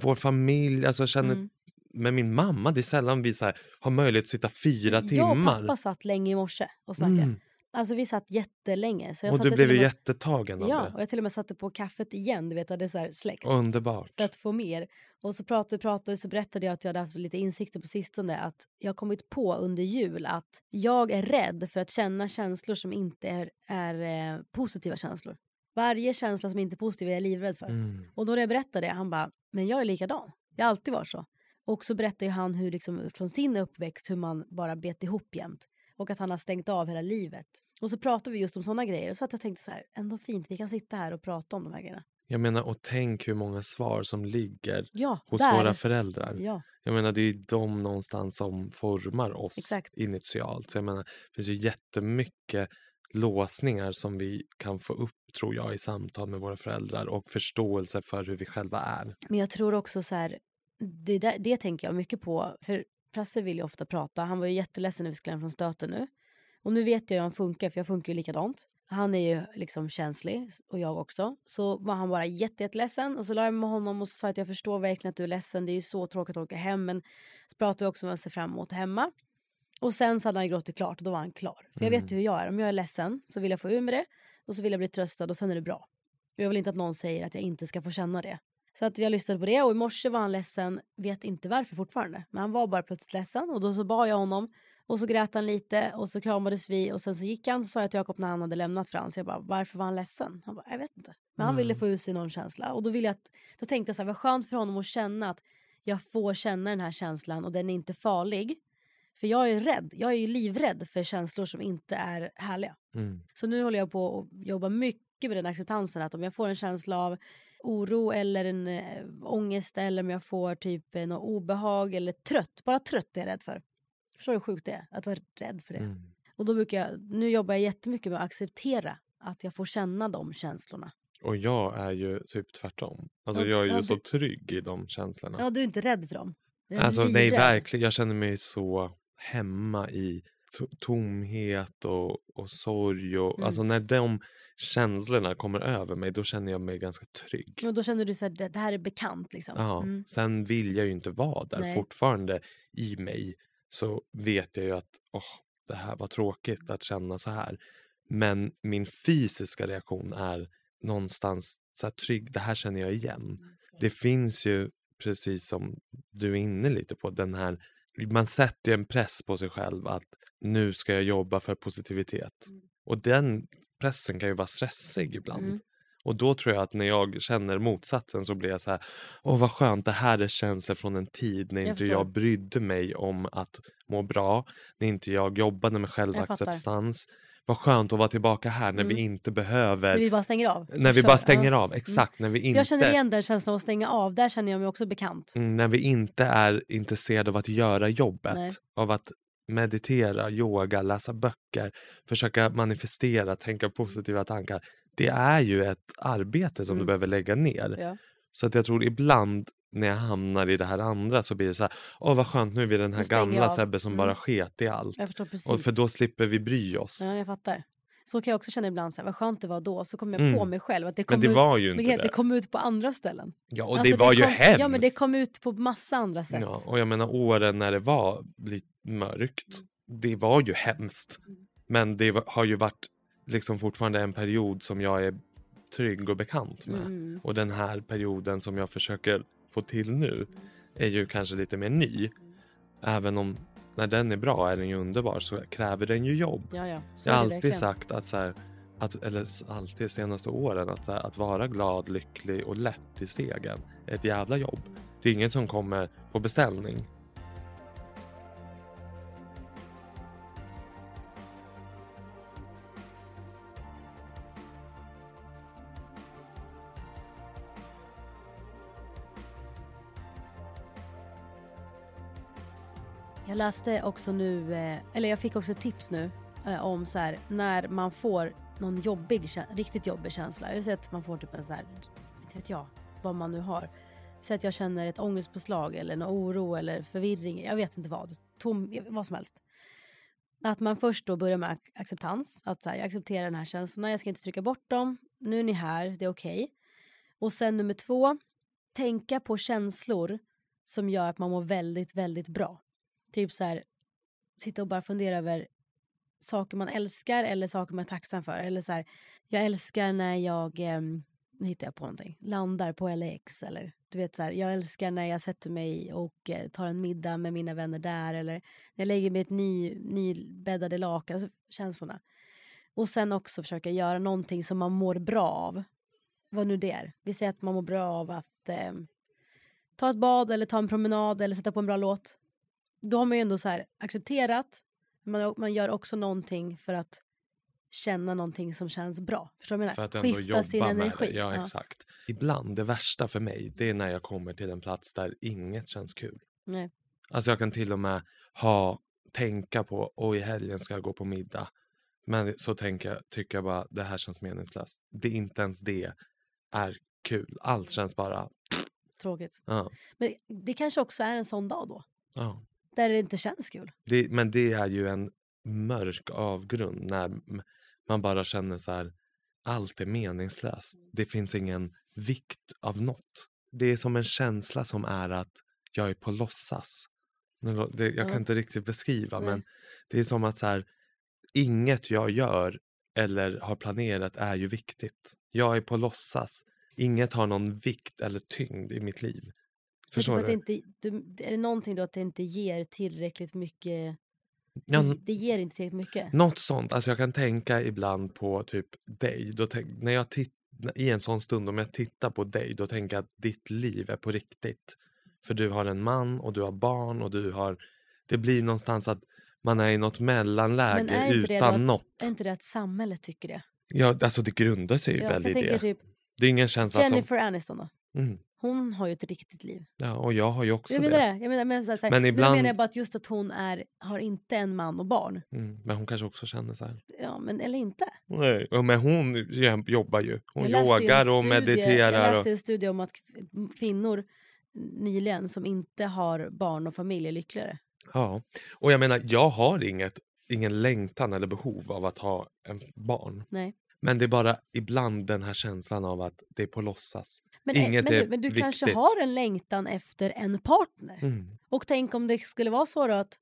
vår familj. Alltså jag känner med min mamma, det är sällan vi så här, har möjlighet att sitta 4 timmar. Jag och pappa satt länge i morse och snackade. Alltså vi satt jättelänge. Så jag och du blev ju jättetagen av det. Ja, och jag till och med satte på kaffet igen. Du vet, det är så här släkt. Underbart. För att få mer. Och så pratade så berättade jag att jag hade haft lite insikter på sistone. Att jag kommit på under jul att jag är rädd för att känna känslor som inte är positiva känslor. Varje känsla som inte är positiv är jag livrädd för. Mm. Och då när jag berättade det, han bara, men jag är likadan. Jag har alltid varit så. Och så berättar ju han hur liksom, från sin uppväxt, hur man bara bet ihop jämt. Och att han har stängt av hela livet. Och så pratar vi just om sådana grejer. Så att jag tänkte så här, ändå fint, vi kan sitta här och prata om de här grejerna. Jag menar, och tänk hur många svar som ligger hos våra föräldrar. Ja. Jag menar, det är de någonstans som formar oss initialt. Så jag menar, det finns ju jättemycket låsningar som vi kan få upp, tror jag, i samtal med våra föräldrar. Och förståelse för hur vi själva är. Men jag tror också så här, det tänker jag mycket på. För Frasse vill ju ofta prata. Han var ju jätteledsen när vi skulle hem från stöten nu. Och nu vet jag hur han funkar, för jag funkar ju likadant. Han är ju liksom känslig, och jag också. Så var han bara jätteledsen. Och så la jag med honom och så sa att jag förstår verkligen att du är ledsen. Det är ju så tråkigt att åka hem. Men så pratade vi också om att se fram emot hemma. Och sen så hade han gråtit klart och då var han klar. För jag vet ju hur jag är. Om jag är ledsen så vill jag få ur med det. Och så vill jag bli tröstad och sen är det bra. Jag vill inte att någon säger att jag inte ska få känna det. Så att vi har lyssnat på det, och i morse var han ledsen. Vet inte varför fortfarande. Men han var bara plötsligt ledsen, och då så bad jag honom. Och så grät han lite och så kramades vi. Och sen så gick han, så sa jag till Jakob när han hade lämnat Frans. Jag bara, varför var han ledsen? Han bara, jag vet inte. Men han ville få ut sig någon känsla. Och då tänkte jag så här, vad skönt för honom att känna att jag får känna den här känslan. Och den är inte farlig. För jag är rädd. Jag är ju livrädd för känslor som inte är härliga. Mm. Så nu håller jag på och jobbar mycket med den acceptansen. Att om jag får en känsla av oro eller en ångest. Eller om jag får typ något obehag eller trött. Bara trött är jag rädd för. Förstår du hur sjukt det är att vara rädd för det. Mm. Och då brukar nu jobbar jag jättemycket med att acceptera att jag får känna de känslorna. Och jag är ju typ tvärtom. Alltså jag är ju så trygg i de känslorna. Ja, du är inte rädd för dem. Alltså nej, verkligen. Jag känner mig så hemma i tomhet och sorg. Och, alltså när de känslorna kommer över mig, då känner jag mig ganska trygg. Och då känner du så här, det här är bekant liksom. Ja, sen vill jag ju inte vara där fortfarande i mig. Så vet jag ju att det här var tråkigt att känna så här. Men min fysiska reaktion är någonstans så här trygg. Det här känner jag igen. Det finns ju, precis som du är inne lite på, den här. Man sätter ju en press på sig själv att nu ska jag jobba för positivitet. Och den pressen kan ju vara stressig ibland. Mm. Och då tror jag att när jag känner motsatsen så blir jag så här, vad skönt, det här är känslor från en tid när inte jag brydde mig om att må bra, när inte jag jobbade med självacceptans. Vad skönt att vara tillbaka här när vi inte behöver. När vi bara stänger av. När vi bara stänger av, exakt. När vi inte... Jag känner igen den känslan av att stänga av, där känner jag mig också bekant. När vi inte är intresserade av att göra jobbet, av att meditera, yoga, läsa böcker, försöka manifestera, tänka positiva tankar. Det är ju ett arbete som du behöver lägga ner. Ja. Så att jag tror ibland när jag hamnar i det här andra så blir det så här, vad skönt, nu är vi den här gamla Sebbe som bara sket i allt. Jag förstår precis. Och för då slipper vi bry oss. Ja, jag fattar. Så kan jag också känna ibland, så här, vad skönt det var då. Så kom jag på mig själv. Att det kom, men det var ju ut, inte det. Det kom ut på andra ställen. Ja, och alltså, det var ju hemskt. Ja, men det kom ut på massa andra sätt. Ja, och jag menar åren när det var lite mörkt. Det var ju hemskt. Men det har ju varit liksom fortfarande en period som jag är trygg och bekant med. Och den här perioden som jag försöker få till nu är ju kanske lite mer ny. Även om när den är bra är den ju underbar, så kräver den ju jobb. Jag har alltid sagt att så här, eller alltid senaste åren att, så här, att vara glad, lycklig och lätt i stegen är ett jävla jobb. Det är inget som kommer på beställning. Jag läste också nu, eller jag fick också ett tips nu om så här, när man får någon jobbig, riktigt jobbig känsla. Jag säger att man får typ en så här, inte vet jag, vad man nu har. Så att jag känner ett ångestpåslag eller en oro eller förvirring, jag vet inte vad, vad som helst. Att man först då börjar med acceptans, att så här, jag accepterar den här känslan, jag ska inte trycka bort dem, nu är ni här, det är okej. Och sen nummer 2, tänka på känslor som gör att man mår väldigt, väldigt bra. Typ så här, sitta och bara fundera över saker man älskar eller saker man är tacksam för. Eller så här, jag älskar när jag, nu hittar jag på någonting, landar på LAX. Eller du vet så här, jag älskar när jag sätter mig och tar en middag med mina vänner där. Eller när jag lägger mig i ett nybäddade lakan, alltså känslorna. Och sen också försöka göra någonting som man mår bra av. Vad nu det är. Vi säger att man mår bra av att ta ett bad eller ta en promenad eller sätta på en bra låt. Då har man ju ändå så här accepterat. Man gör också någonting för att känna någonting som känns bra. Förstår du vad jag menar? För att ändå skifta sin energi. Ja, exakt. Ibland, det värsta för mig, det är när jag kommer till en plats där inget känns kul. Nej. Alltså jag kan till och med tänka på, och i helgen ska jag gå på middag. Men så tycker jag bara, det här känns meningslöst. Det är inte ens det är kul. Allt känns bara tråkigt. Ja. Men det kanske också är en sån dag då. Ja. Där det inte känns kul. Men det är ju en mörk avgrund när man bara känner så här, allt är meningslöst. Det finns ingen vikt av något. Det är som en känsla som är att jag är på låtsas. Jag kan inte riktigt beskriva, men det är som att så här, inget jag gör eller har planerat är ju viktigt. Jag är på låtsas. Inget har någon vikt eller tyngd i mitt liv. Förstår du? Är det någonting då att det inte ger tillräckligt mycket? Ja, det ger inte tillräckligt mycket. Något sånt. Alltså jag kan tänka ibland på typ dig. Då när jag i en sån stund, om jag tittar på dig, då tänker jag att ditt liv är på riktigt. För du har en man och du har barn och du har... Det blir någonstans att man är i något mellanläge utan något. Men är inte det att samhället tycker det? Ja, alltså det grundar sig ju väl i det. Typ, det är ingen känsla Jennifer Aniston då? Mm. Hon har ju ett riktigt liv. Ja, och jag har ju också det. Men ibland menar jag bara att just att hon har inte en man och barn. Mm, men hon kanske också känner så här. Ja, men eller inte. Nej, men hon jobbar ju. Hon yogar och mediterar. Jag läste en studie om att kvinnor nyligen som inte har barn och familj är lyckligare. Ja, och jag menar, jag har ingen längtan eller behov av att ha en barn. Nej. Men det är bara ibland den här känslan av att det är på låtsas. Men du kanske har en längtan efter en partner. Mm. Och tänk om det skulle vara så då att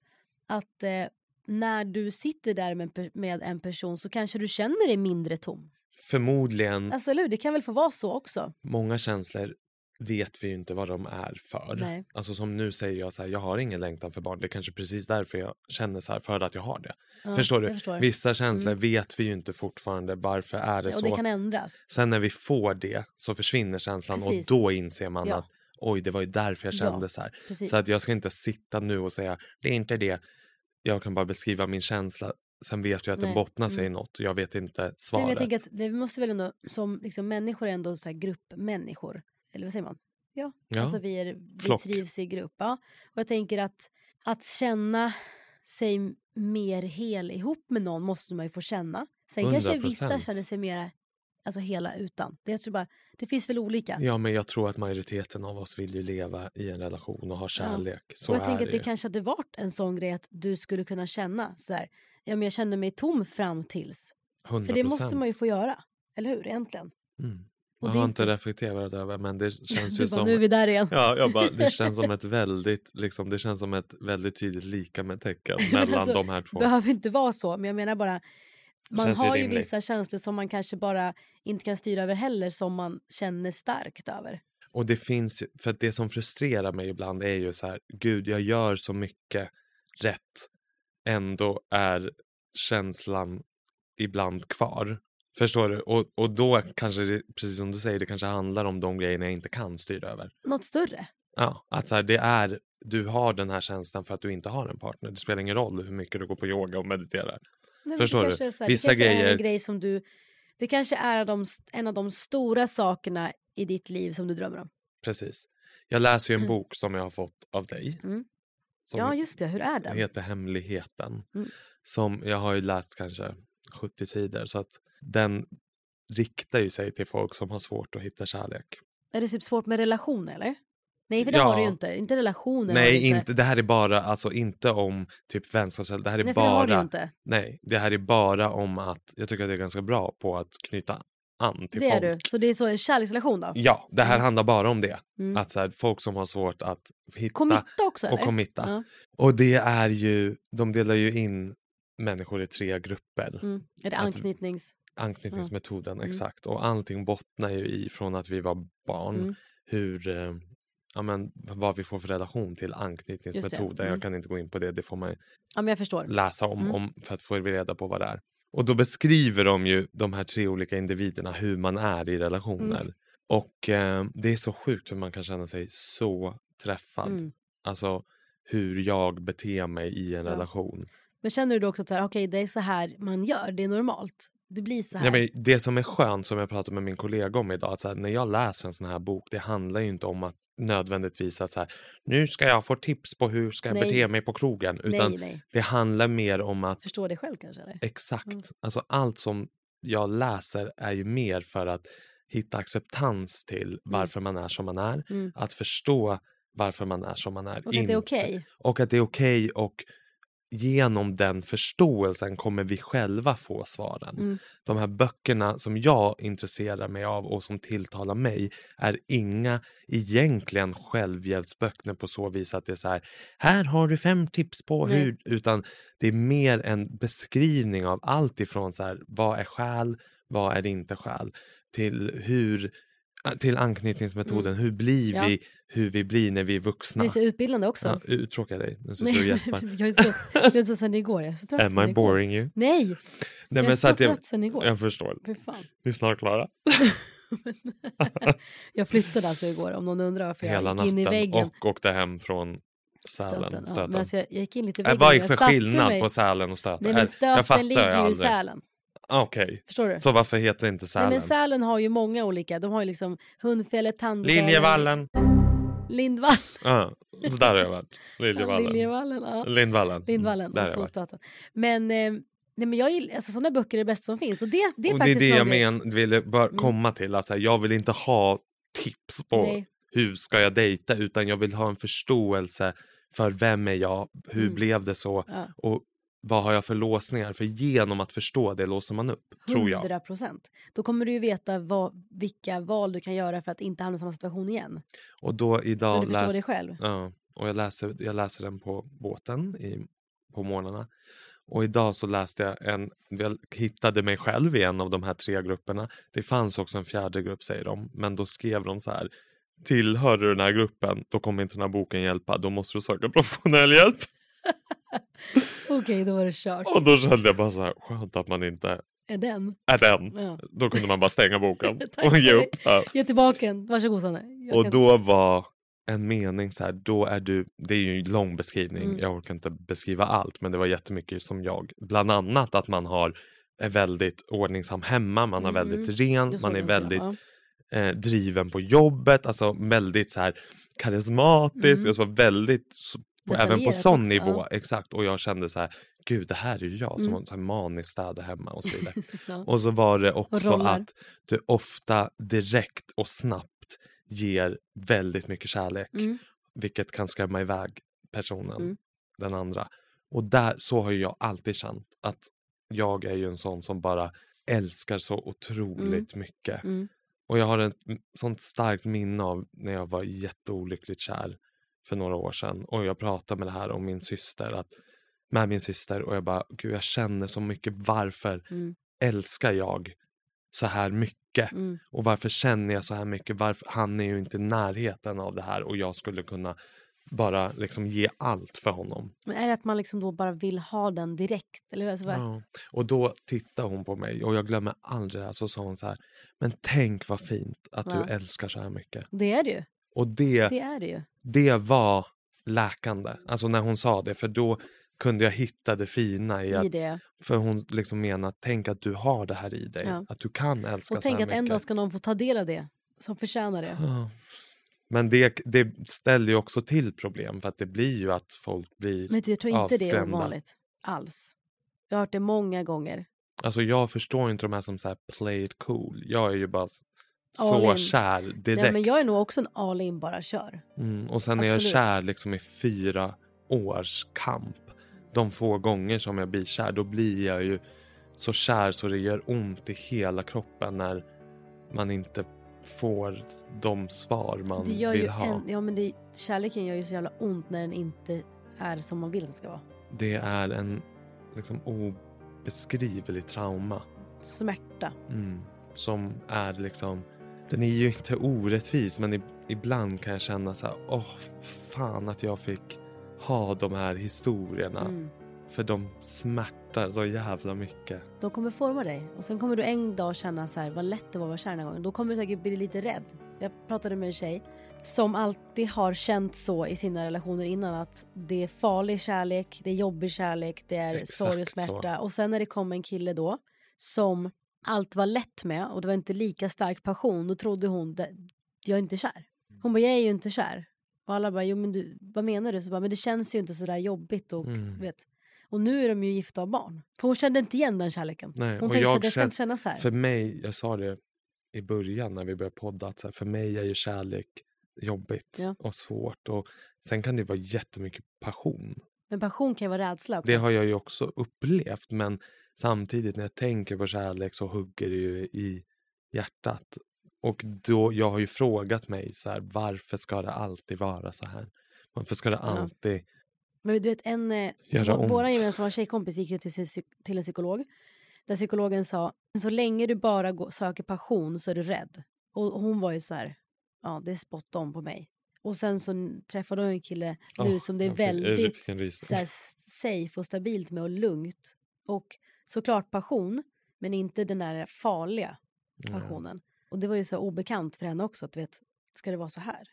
när du sitter där med en person så kanske du känner dig mindre tom. Förmodligen. Alltså det kan väl få vara så också. Många känslor vet vi ju inte vad de är för. Nej. Alltså som nu säger jag så här, jag har ingen längtan för barn. Det är kanske precis därför jag känner så här, för att jag har det. Ja, förstår du? Vissa känslor vet vi ju inte fortfarande. Varför är det så? Och det kan ändras. Sen när vi får det så försvinner känslan. Precis. Och då inser man att oj, det var ju därför jag kände så här. Precis. Så att jag ska inte sitta nu och säga, det är inte det. Jag kan bara beskriva min känsla. Sen vet jag att den bottnar sig i något. Jag vet inte svaret. Men jag tänker att vi måste väl ändå, som liksom, människor är ändå så här gruppmänniskor. Eller vad säger man? Ja. Alltså vi trivs i grupp. Ja. Och jag tänker att känna sig mer hel ihop med någon måste man ju få känna. Sen 100%. Kanske vissa känner sig mer alltså hela utan. Det, jag tror bara, det finns väl olika. Ja, men jag tror att majoriteten av oss vill ju leva i en relation och ha kärlek. Ja. Så och jag tänker att det kanske hade varit en sån grej att du skulle kunna känna så här, ja men jag känner mig tom fram tills. 100%. För det måste man ju få göra. Eller hur egentligen? Mm. Jag har inte reflekterat över, men det känns ju som... Nu är vi där igen. Ja, det känns som ett väldigt, liksom, det känns som ett väldigt tydligt lika med tecken mellan alltså, de här två. Det behöver inte vara så, men jag menar bara, man har ju vissa känslor som man kanske bara inte kan styra över heller, som man känner starkt över. Och det finns ju, för att det som frustrerar mig ibland är ju så här, gud, jag gör så mycket rätt, ändå är känslan ibland kvar. Förstår du? Och då kanske det, precis som du säger, det kanske handlar om de grejerna jag inte kan styra över. Något större? Ja, att så här, du har den här känslan för att du inte har en partner. Det spelar ingen roll hur mycket du går på yoga och mediterar. Nej, förstår du? Här, vissa det kanske grejer... är en grej som du... Det kanske är en av de stora sakerna i ditt liv som du drömmer om. Precis. Jag läser ju en bok som jag har fått av dig. Mm. Ja, just det. Hur är den? Den heter Hemligheten. Mm. Som jag har ju läst kanske 70 sidor, så att den riktar ju sig till folk som har svårt att hitta kärlek. Är det typ svårt med relationer eller? Nej, för det har du ju inte. Inte relationer. Nej, inte. Det här är bara, alltså inte om typ vänskapsrelationer. Det här är det här är bara om att jag tycker att det är ganska bra på att knyta an till det folk. Det är du. Så det är så en kärleksrelation då? Ja, det här handlar bara om det. Mm. Att så här, folk som har svårt att hitta. Committa också eller? Och committa. Ja. Och det är ju, de delar ju in människor i tre grupper. Mm. Är det anknytningsmetoden, exakt. Och allting bottnar ju i från att vi var barn. Mm. Hur, vad vi får för relation till anknytningsmetoden. Jag kan inte gå in på det får man läsa om för att få reda på vad det är. Och då beskriver de ju de här tre olika individerna hur man är i relationer. Mm. Och det är så sjukt hur man kan känna sig så träffad. Mm. Alltså hur jag beter mig i en relation. Men känner du då också att okej, det är så här man gör, det är normalt. Det blir så här. Ja, men det som är skönt, som jag pratade med min kollega om idag, att så här, när jag läser en sån här bok, det handlar ju inte om att nödvändigtvis att så här, nu ska jag få tips på hur ska jag bete mig på krogen, utan det handlar mer om att förstå dig själv kanske, eller? Exakt. Mm. Alltså allt som jag läser är ju mer för att hitta acceptans till varför man är som man är, att förstå varför man är som man är, och att det är okej. Och att det är okej, och genom den förståelsen kommer vi själva få svaren. Mm. De här böckerna som jag intresserar mig av och som tilltalar mig är inga egentligen självhjälpsböcker på så vis att det är så här, här har du 5 tips på hur, utan det är mer en beskrivning av allt ifrån så här, vad är själ, vad är inte själ, till hur, till anknytningsmetoden, hur blir vi, hur vi blir när vi är vuxna. Det är så utbildande också. Ja, uttråkar dig. Nu sitter du och gäspar. Jag är så trött sen igår. Am I boring you? Nej, jag är så trött sen igår. Jag förstår. För fan. Vi är snart klara. Jag flyttade alltså igår, om någon undrar varför jag gick in i väggen. Hela natten, och åkte hem från Sälen. Ja, men alltså jag gick in lite i väggen. Vad är för skillnad på Sälen och Stöten? Nej, men Stöten ligger ju i Sälen. Okej, okay. Så varför heter det inte Sälen? Nej, men Sälen har ju många olika. De har ju liksom Hundfjället, Tandfjället, Lindvallen. Lindvallen. Ja, där har jag varit. Lindvallen. Där alltså, Staten. Men, nej, men jag gillar, alltså, sådana böcker är det bästa som finns. Och det är, och faktiskt det är det jag ville komma till. Att, här, jag vill inte ha tips på hur ska jag dejta. Utan jag vill ha en förståelse för vem är jag. Hur blev det så? Ja. Och vad har jag för låsningar? För genom att förstå det låser man upp, tror jag. 100%. Då kommer du ju veta vilka val du kan göra för att inte hamna i samma situation igen. Och då idag... Men du förstår dig själv. Ja, och jag läser den på båten på morgnarna. Och idag så läste jag hittade mig själv i en av de här 3 grupperna. Det fanns också en 4:e grupp, säger de. Men då skrev de så här... Tillhör du den här gruppen, då kommer inte den här boken hjälpa. Då måste du söka professionell hjälp. Okej, då var det kört. Och då kände jag bara så här, skönt att man inte är den. Ja. Då kunde man bara stänga boken och ge upp. Ja. Ge tillbaka, varsågod Sanne. Och då var en mening så här, då är du, det är ju en lång beskrivning, jag orkar inte beskriva allt, men det var jättemycket som jag, bland annat att man är väldigt ordningsam hemma, man är väldigt ren, man är väldigt driven på jobbet, alltså väldigt så här karismatisk, alltså väldigt... Även på sån nivå, exakt. Och jag kände så här, gud, det här är ju jag som har maniskt städer hemma och så vidare. Och så var det också att du ofta direkt och snabbt ger väldigt mycket kärlek. Vilket kan skrämma iväg personen, den andra. Och där så har jag alltid känt att jag är ju en sån som bara älskar så otroligt mycket. Och jag har ett sånt starkt minne av när jag var jätteolyckligt kär för några år sedan, och jag pratade med det här om min syster, och jag bara, gud, jag känner så mycket, varför älskar jag så här mycket, och varför känner jag så här mycket, varför, han är ju inte i närheten av det här, och jag skulle kunna bara liksom ge allt för honom. Men är det att man liksom då bara vill ha den direkt, eller alltså, ja. Och då tittar hon på mig, och jag glömmer aldrig det, så sa hon så här, men tänk vad fint att du älskar så här mycket. Det är det ju. Och det är det ju. Det var läkande. Alltså när hon sa det. För då kunde jag hitta det fina i det. För hon liksom menar, tänk att du har det här i dig. Ja. Att du kan älska och så här mycket. Och tänk att en dag ska någon få ta del av det. Som förtjänar det. Ja. Men det ställer ju också till problem. För att det blir ju att folk blir avskrämda. Men jag tror inte det är ovanligt. Alls. Jag har hört det många gånger. Alltså jag förstår inte de här som så här play it cool. Jag är ju bara... Så kär direkt. Nej, men jag är nog också en all-in, bara kör. Och sen är jag kär liksom i 4 års kamp. De få gånger som jag blir kär, då blir jag ju så kär så det gör ont i hela kroppen när man inte får de svar man vill ha. Kärleken gör ju så jävla ont när den inte är som man vill att det ska vara. Det är en liksom obeskrivlig trauma. Smärta. Som är liksom, den är ju inte orättvis, men ibland kan jag känna så här, fan att jag fick ha de här historierna För de smärtar så jävla mycket. De kommer forma dig. Och sen kommer du en dag känna så här, vad lätt det var att vara kär den gången. Då kommer du säkert bli lite rädd. Jag pratade med en tjej som alltid har känt så i sina relationer innan, att det är farlig kärlek, det är jobbig kärlek, det är exakt sorg och smärta. Så. Och sen när det kom en kille då som allt var lätt med och det var inte lika stark passion, då trodde hon, jag är inte kär. Hon bara, jag är ju inte kär. Och alla bara, jo men du, vad menar du? Så bara, men det känns ju inte så där jobbigt och vet. Och nu är de ju gifta av barn. För hon kände inte igen den kärleken. Nej, hon tänkte att det ska inte kännas så här. För mig, jag sa det i början när vi började podda, att så här, för mig är ju kärlek jobbigt och svårt. Och sen kan det vara jättemycket passion. Men passion kan ju vara rädsla också. Det har jag ju också upplevt. Men samtidigt när jag tänker på kärlek så hugger det ju i hjärtat. Och då, jag har ju frågat mig så här, varför ska det alltid vara så här? Varför ska det alltid Men du vet, vår gemensamma tjejkompis gick ju till en psykolog. Där psykologen sa, så länge du bara söker passion så är du rädd. Och hon var ju så här, ja det är spot on på mig. Och sen så träffade hon en kille nu som det är väldigt så här, safe och stabilt med och lugnt. Och såklart passion, men inte den där farliga passionen. Och det var ju så obekant för henne också, att vet, ska det vara så här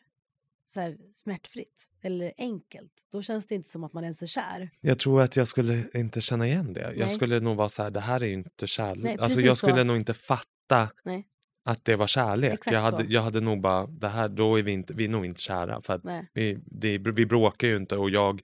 smärtfritt eller enkelt, då känns det inte som att man ens är kär. Jag tror att jag skulle inte känna igen det. Nej. Jag skulle nog vara så här, det här är ju inte kärlek. Nej, alltså jag skulle nog inte fatta att det var kärlek. Exakt jag hade nog bara, det här, då är vi är nog inte kära, för att vi bråkar ju inte och jag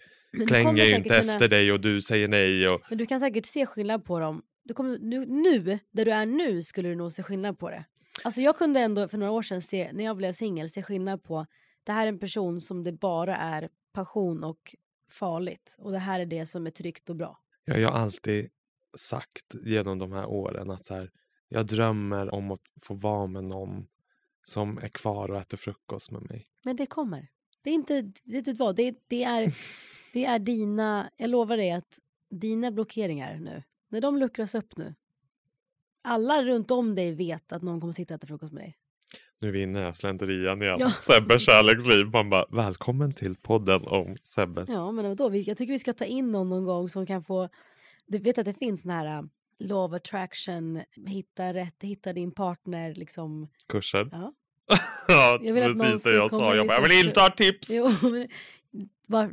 klänger ju inte efter dig och du säger nej. Och... Men du kan säkert se skillnad på dem. Du kommer, nu, där du är nu, skulle du nog se skillnad på det. Alltså jag kunde ändå för några år sedan se, när jag blev singel, se skillnad på det här är en person som det bara är passion och farligt. Och det här är det som är tryggt och bra. Jag har alltid sagt genom de här åren att så här, jag drömmer om att få vara med någon som är kvar och äter frukost med mig. Men det kommer. Det är inte, vet du vad, det är dina, jag lovar dig att dina blockeringar nu, när de luckras upp nu. Alla runt om dig vet att någon kommer sitta och äta frukost med dig. Nu vinner jag slänterian igen. Ja. Sebbes kärleksliv. Man bara, välkommen till podden om Sebbes. Ja, men vadå? Jag tycker vi ska ta in någon gång som kan få... Du vet att det finns den här law of attraction, hitta rätt, hitta din partner, liksom... Kurser. Ja, ja precis det jag sa. Jag vill inte ha tips!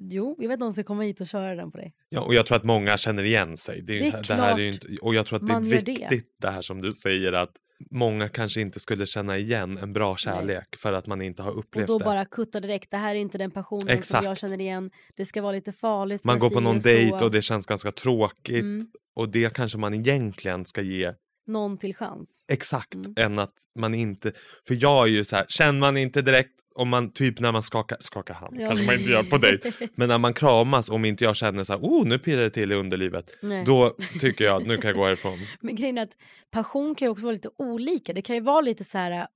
Jo, jag vet att någon ska komma hit och köra den på dig. Ja, och jag tror att många känner igen sig. Det här är ju inte, och jag tror att det är viktigt det här som du säger, att många kanske inte skulle känna igen en bra kärlek för att man inte har upplevt det. Och då bara kutta direkt, det här är inte den passionen som jag känner igen. Det ska vara lite farligt. Man går på någon dejt och det känns ganska tråkigt. Och det kanske man egentligen ska ge någon till chans. Exakt, än att man inte... För jag är ju så här, känner man inte direkt, om man typ när man skakar hand kanske man inte gör på dejt, men när man kramas, om inte jag känner så här, nu pirrar det till i underlivet, då tycker jag nu kan jag gå härifrån. Men grejen är att passion kan ju också vara lite olika. Det kan ju vara lite så här,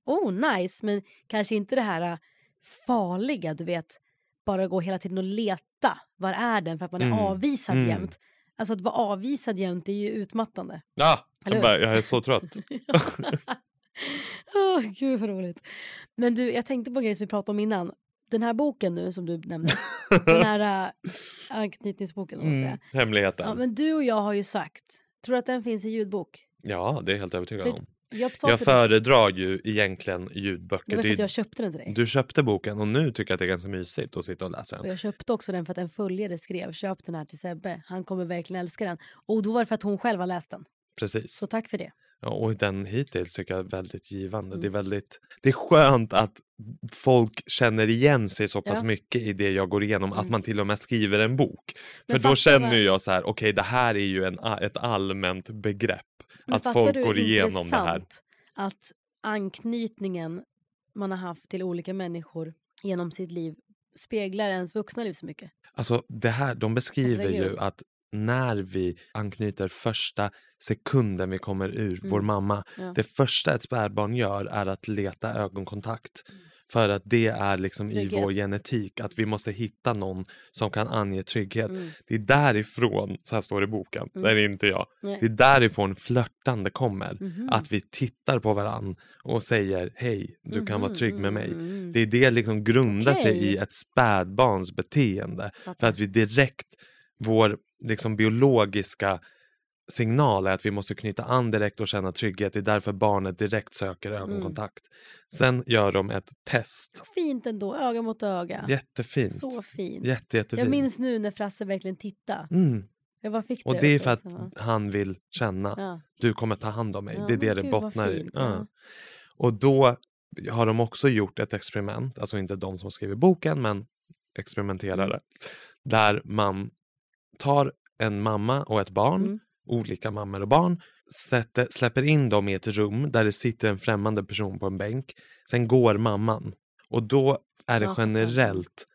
nice, men kanske inte det här farliga, du vet, bara gå hela tiden och leta, var är den, för att man är avvisad jämt. Alltså att vara avvisad jämt är ju utmattande. Jag är så trött. Gud vad roligt. Men du, jag tänkte på en grej som vi pratade om innan. Den här boken nu som du nämnde. Den här anknytningsboken måste jag säga. Hemligheten. Ja, men du och jag har ju sagt, tror du att den finns i ljudbok? Ja, det är helt övertygad om. Jag föredrar ju egentligen ljudböcker. Det är för att jag köpte den till dig. Du köpte boken och nu tycker jag att det är ganska mysigt att sitta och läsa den. Och jag köpte också den för att en följare skrev, köp den här till Sebbe, han kommer verkligen älska den. Och då var det för att hon själv har läst den. Precis. Så tack för det. Ja, och den hittills tycker jag är väldigt givande. Det är skönt att folk känner igen sig så pass mycket i det jag går igenom, att man till och med skriver en bok. Men för då känner jag så här, okej, det här är ju ett allmänt begrepp. Men att folk går igenom det här. Att anknytningen man har haft till olika människor genom sitt liv speglar ens vuxna liv så mycket. Alltså det här, de beskriver ju att när vi anknyter, första sekunden vi kommer ur vår mamma, det första ett spädbarn gör är att leta ögonkontakt, för att det är liksom trygghet i vår genetik, att vi måste hitta någon som kan ange trygghet. Det är därifrån, så här står det i boken, det är inte jag. Nej. Det är därifrån flörtande kommer, att vi tittar på varann och säger, hej, du kan vara trygg med mig. Det är det liksom grundar sig i ett spädbarns beteende, för att vi direkt, vår liksom biologiska signal är att vi måste knyta an direkt och känna trygghet. Det är därför barnet direkt söker ögonkontakt. Sen gör de ett test. Så fint ändå, öga mot öga. Jättefint. Så fint. Jättefint. Jag minns nu när Frasse verkligen tittade. Mm. Jag bara fick det. Och det är för att han vill känna. Ja. Du kommer ta hand om mig. Ja, det är det bottnar i. Ja. Och då har de också gjort ett experiment. Alltså inte de som skriver boken, men experimenterare. Där man tar en mamma och ett barn. Olika mammor och barn, släpper in dem i ett rum där det sitter en främmande person på en bänk. Sen går mamman. Och då är det generellt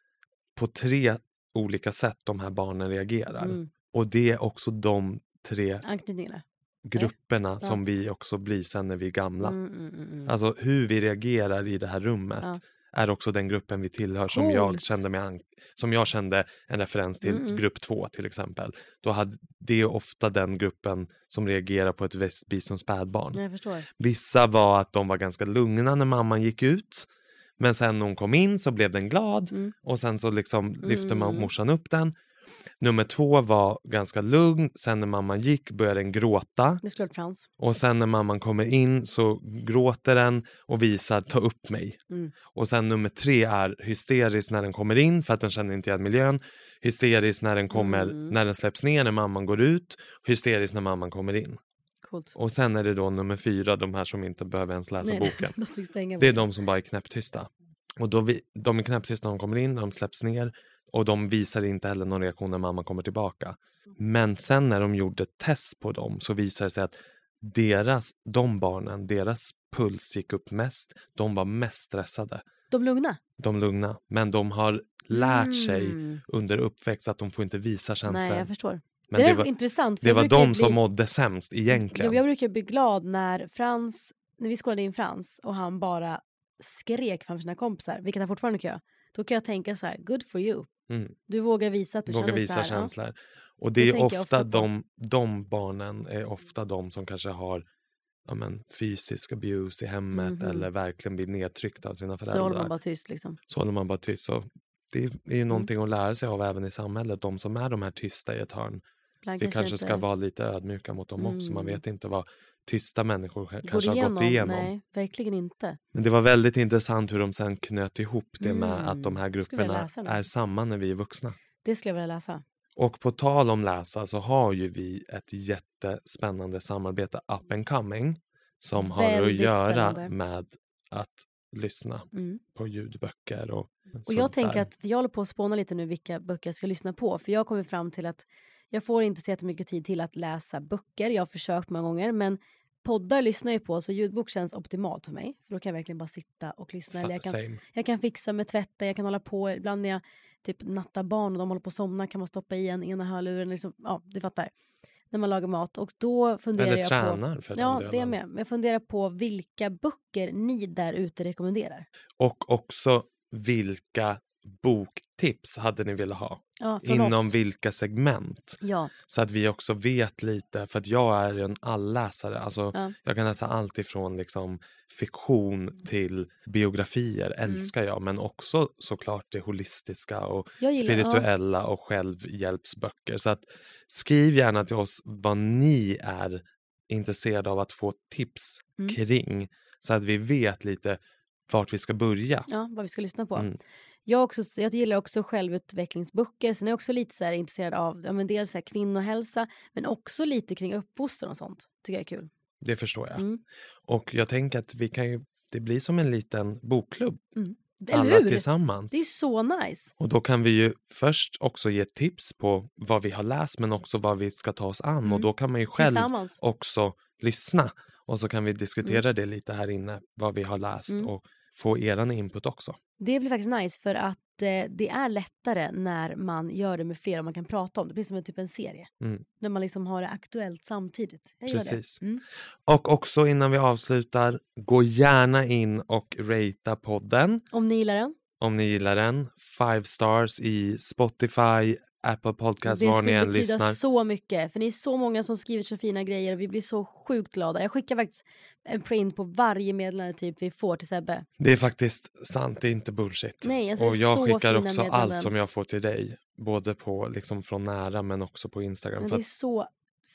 på 3 olika sätt de här barnen reagerar. Och det är också de 3 grupperna som vi också blir sen när vi är gamla. Alltså hur vi reagerar i det här rummet är också den gruppen vi tillhör som jag kände en referens till grupp 2 till exempel. Då hade det ofta den gruppen som reagerar på ett visst som spädbarn. Jag förstår. Vissa var att de var ganska lugna när mamman gick ut. Men sen när hon kom in så blev den glad. Och sen så liksom lyfte morsan upp den. Nummer 2 var ganska lugn. Sen när mamman gick började den gråta. Det slår frans. Och sen när mamman kommer in så gråter den och visar ta upp mig. Och sen nummer 3 är hysterisk när den kommer in för att den känner inte igen miljön. Hysterisk när den kommer, när den släpps ner när mamman går ut. Hysterisk när mamman kommer in. Coolt. Och sen är det då nummer 4, de här som inte behöver ens läsa boken. Det är de som bara är knäpptysta. Och då de är knäpptysta när de kommer in, när de släpps ner. Och de visar inte heller någon reaktion när mamma kommer tillbaka. Men sen när de gjorde test på dem så visade det sig att deras puls gick upp mest. De var mest stressade. De lugna. Men de har lärt sig under uppväxt att de får inte visa känslor. Nej, jag förstår. Men det var intressant. För det var de som mådde sämst egentligen. Jag brukar bli glad när vi skålade in Frans och han bara skrek framför sina kompisar. Vilket han fortfarande kan göra. Då kan jag tänka så här, good for you. Du vågar visa att du vågar känner så här. Känslor. Och det är ofta de barnen är ofta de som kanske har fysisk abuse i hemmet eller verkligen blir nedtryckta av sina föräldrar. Så håller man bara tyst liksom. Så det är ju någonting att lära sig av även i samhället. De som är de här tysta i ett hörn. Vi kanske ska vara lite ödmjuka mot dem också. Man vet inte vad tysta människor kanske har gått igenom. Nej, verkligen inte. Men det var väldigt intressant hur de sen knöt ihop det med att de här grupperna är samma när vi är vuxna. Det skulle jag vilja läsa. Och på tal om läsa så har ju vi ett jättespännande samarbete up and coming som har väldigt att göra med att lyssna på ljudböcker och sånt där. Och jag tänker att jag håller på att spåna lite nu vilka böcker jag ska lyssna på, för jag kommer fram till att jag får inte så jättemycket tid till att läsa böcker. Jag har försökt många gånger. Men poddar lyssnar ju på. Så ljudbok känns optimalt för mig. För då kan jag verkligen bara sitta och lyssna. Jag kan fixa med tvätta. Jag kan hålla på. Ibland när jag typ nattar barn och de håller på att somna. Kan man stoppa i ena hörluren. Liksom, ja, du fattar. När man lagar mat. Och då funderar jag på... Eller tränar för den delen. Ja, det är med. Men jag funderar på vilka böcker ni där ute rekommenderar. Och också vilka... boktips hade ni velat ha inom oss. Vilka segment så att vi också vet lite, för att jag är en alläsare, alltså jag kan läsa allt ifrån liksom fiktion till biografier, älskar jag, men också såklart det holistiska och spirituella och självhjälpsböcker, så att skriv gärna till oss vad ni är intresserade av att få tips kring, så att vi vet lite vart vi ska börja, vad vi ska lyssna på. Jag gillar också självutvecklingsböcker. Sen är jag också lite så här intresserad av dels så här kvinnohälsa, men också lite kring uppfostran och sånt. Tycker jag är kul. Det förstår jag. Och jag tänker att vi kan ju, det blir som en liten bokklubb. Alla tillsammans. Det är så nice. Och då kan vi ju först också ge tips på vad vi har läst, men också vad vi ska ta oss an. Och då kan man ju själv också lyssna. Och så kan vi diskutera det lite här inne, vad vi har läst och få eran input också. Det blir faktiskt nice, för att det är lättare när man gör det med flera och man kan prata om det. Det blir som en serie. När man liksom har det aktuellt samtidigt. Precis. Och också innan vi avslutar, gå gärna in och ratea podden. Om ni gillar den. 5 stars i Spotify, Apple Podcast, var ni än lyssnar. Det skulle betyda så mycket, för ni är så många som skriver så fina grejer och vi blir så sjukt glada. Jag skickar faktiskt en print på varje meddelande typ vi får till Sebbe. Det är faktiskt sant, det är inte bullshit. Nej, alltså, och jag skickar också allt som jag får till dig. Både på, liksom, från nära men också på Instagram. Men det är så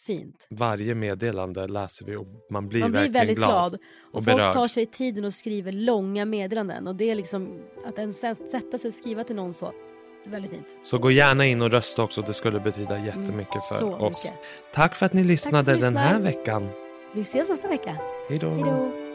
fint. Varje meddelande läser vi och man blir väldigt glad. Och folk berörd. Tar sig tiden och skriver långa meddelanden. Och det är liksom att en sätta sig och skriva till någon så. Väldigt fint. Så gå gärna in och rösta också. Det skulle betyda jättemycket för oss. Mycket. Tack för att ni lyssnade den här veckan. Vi ses nästa vecka. Hej då.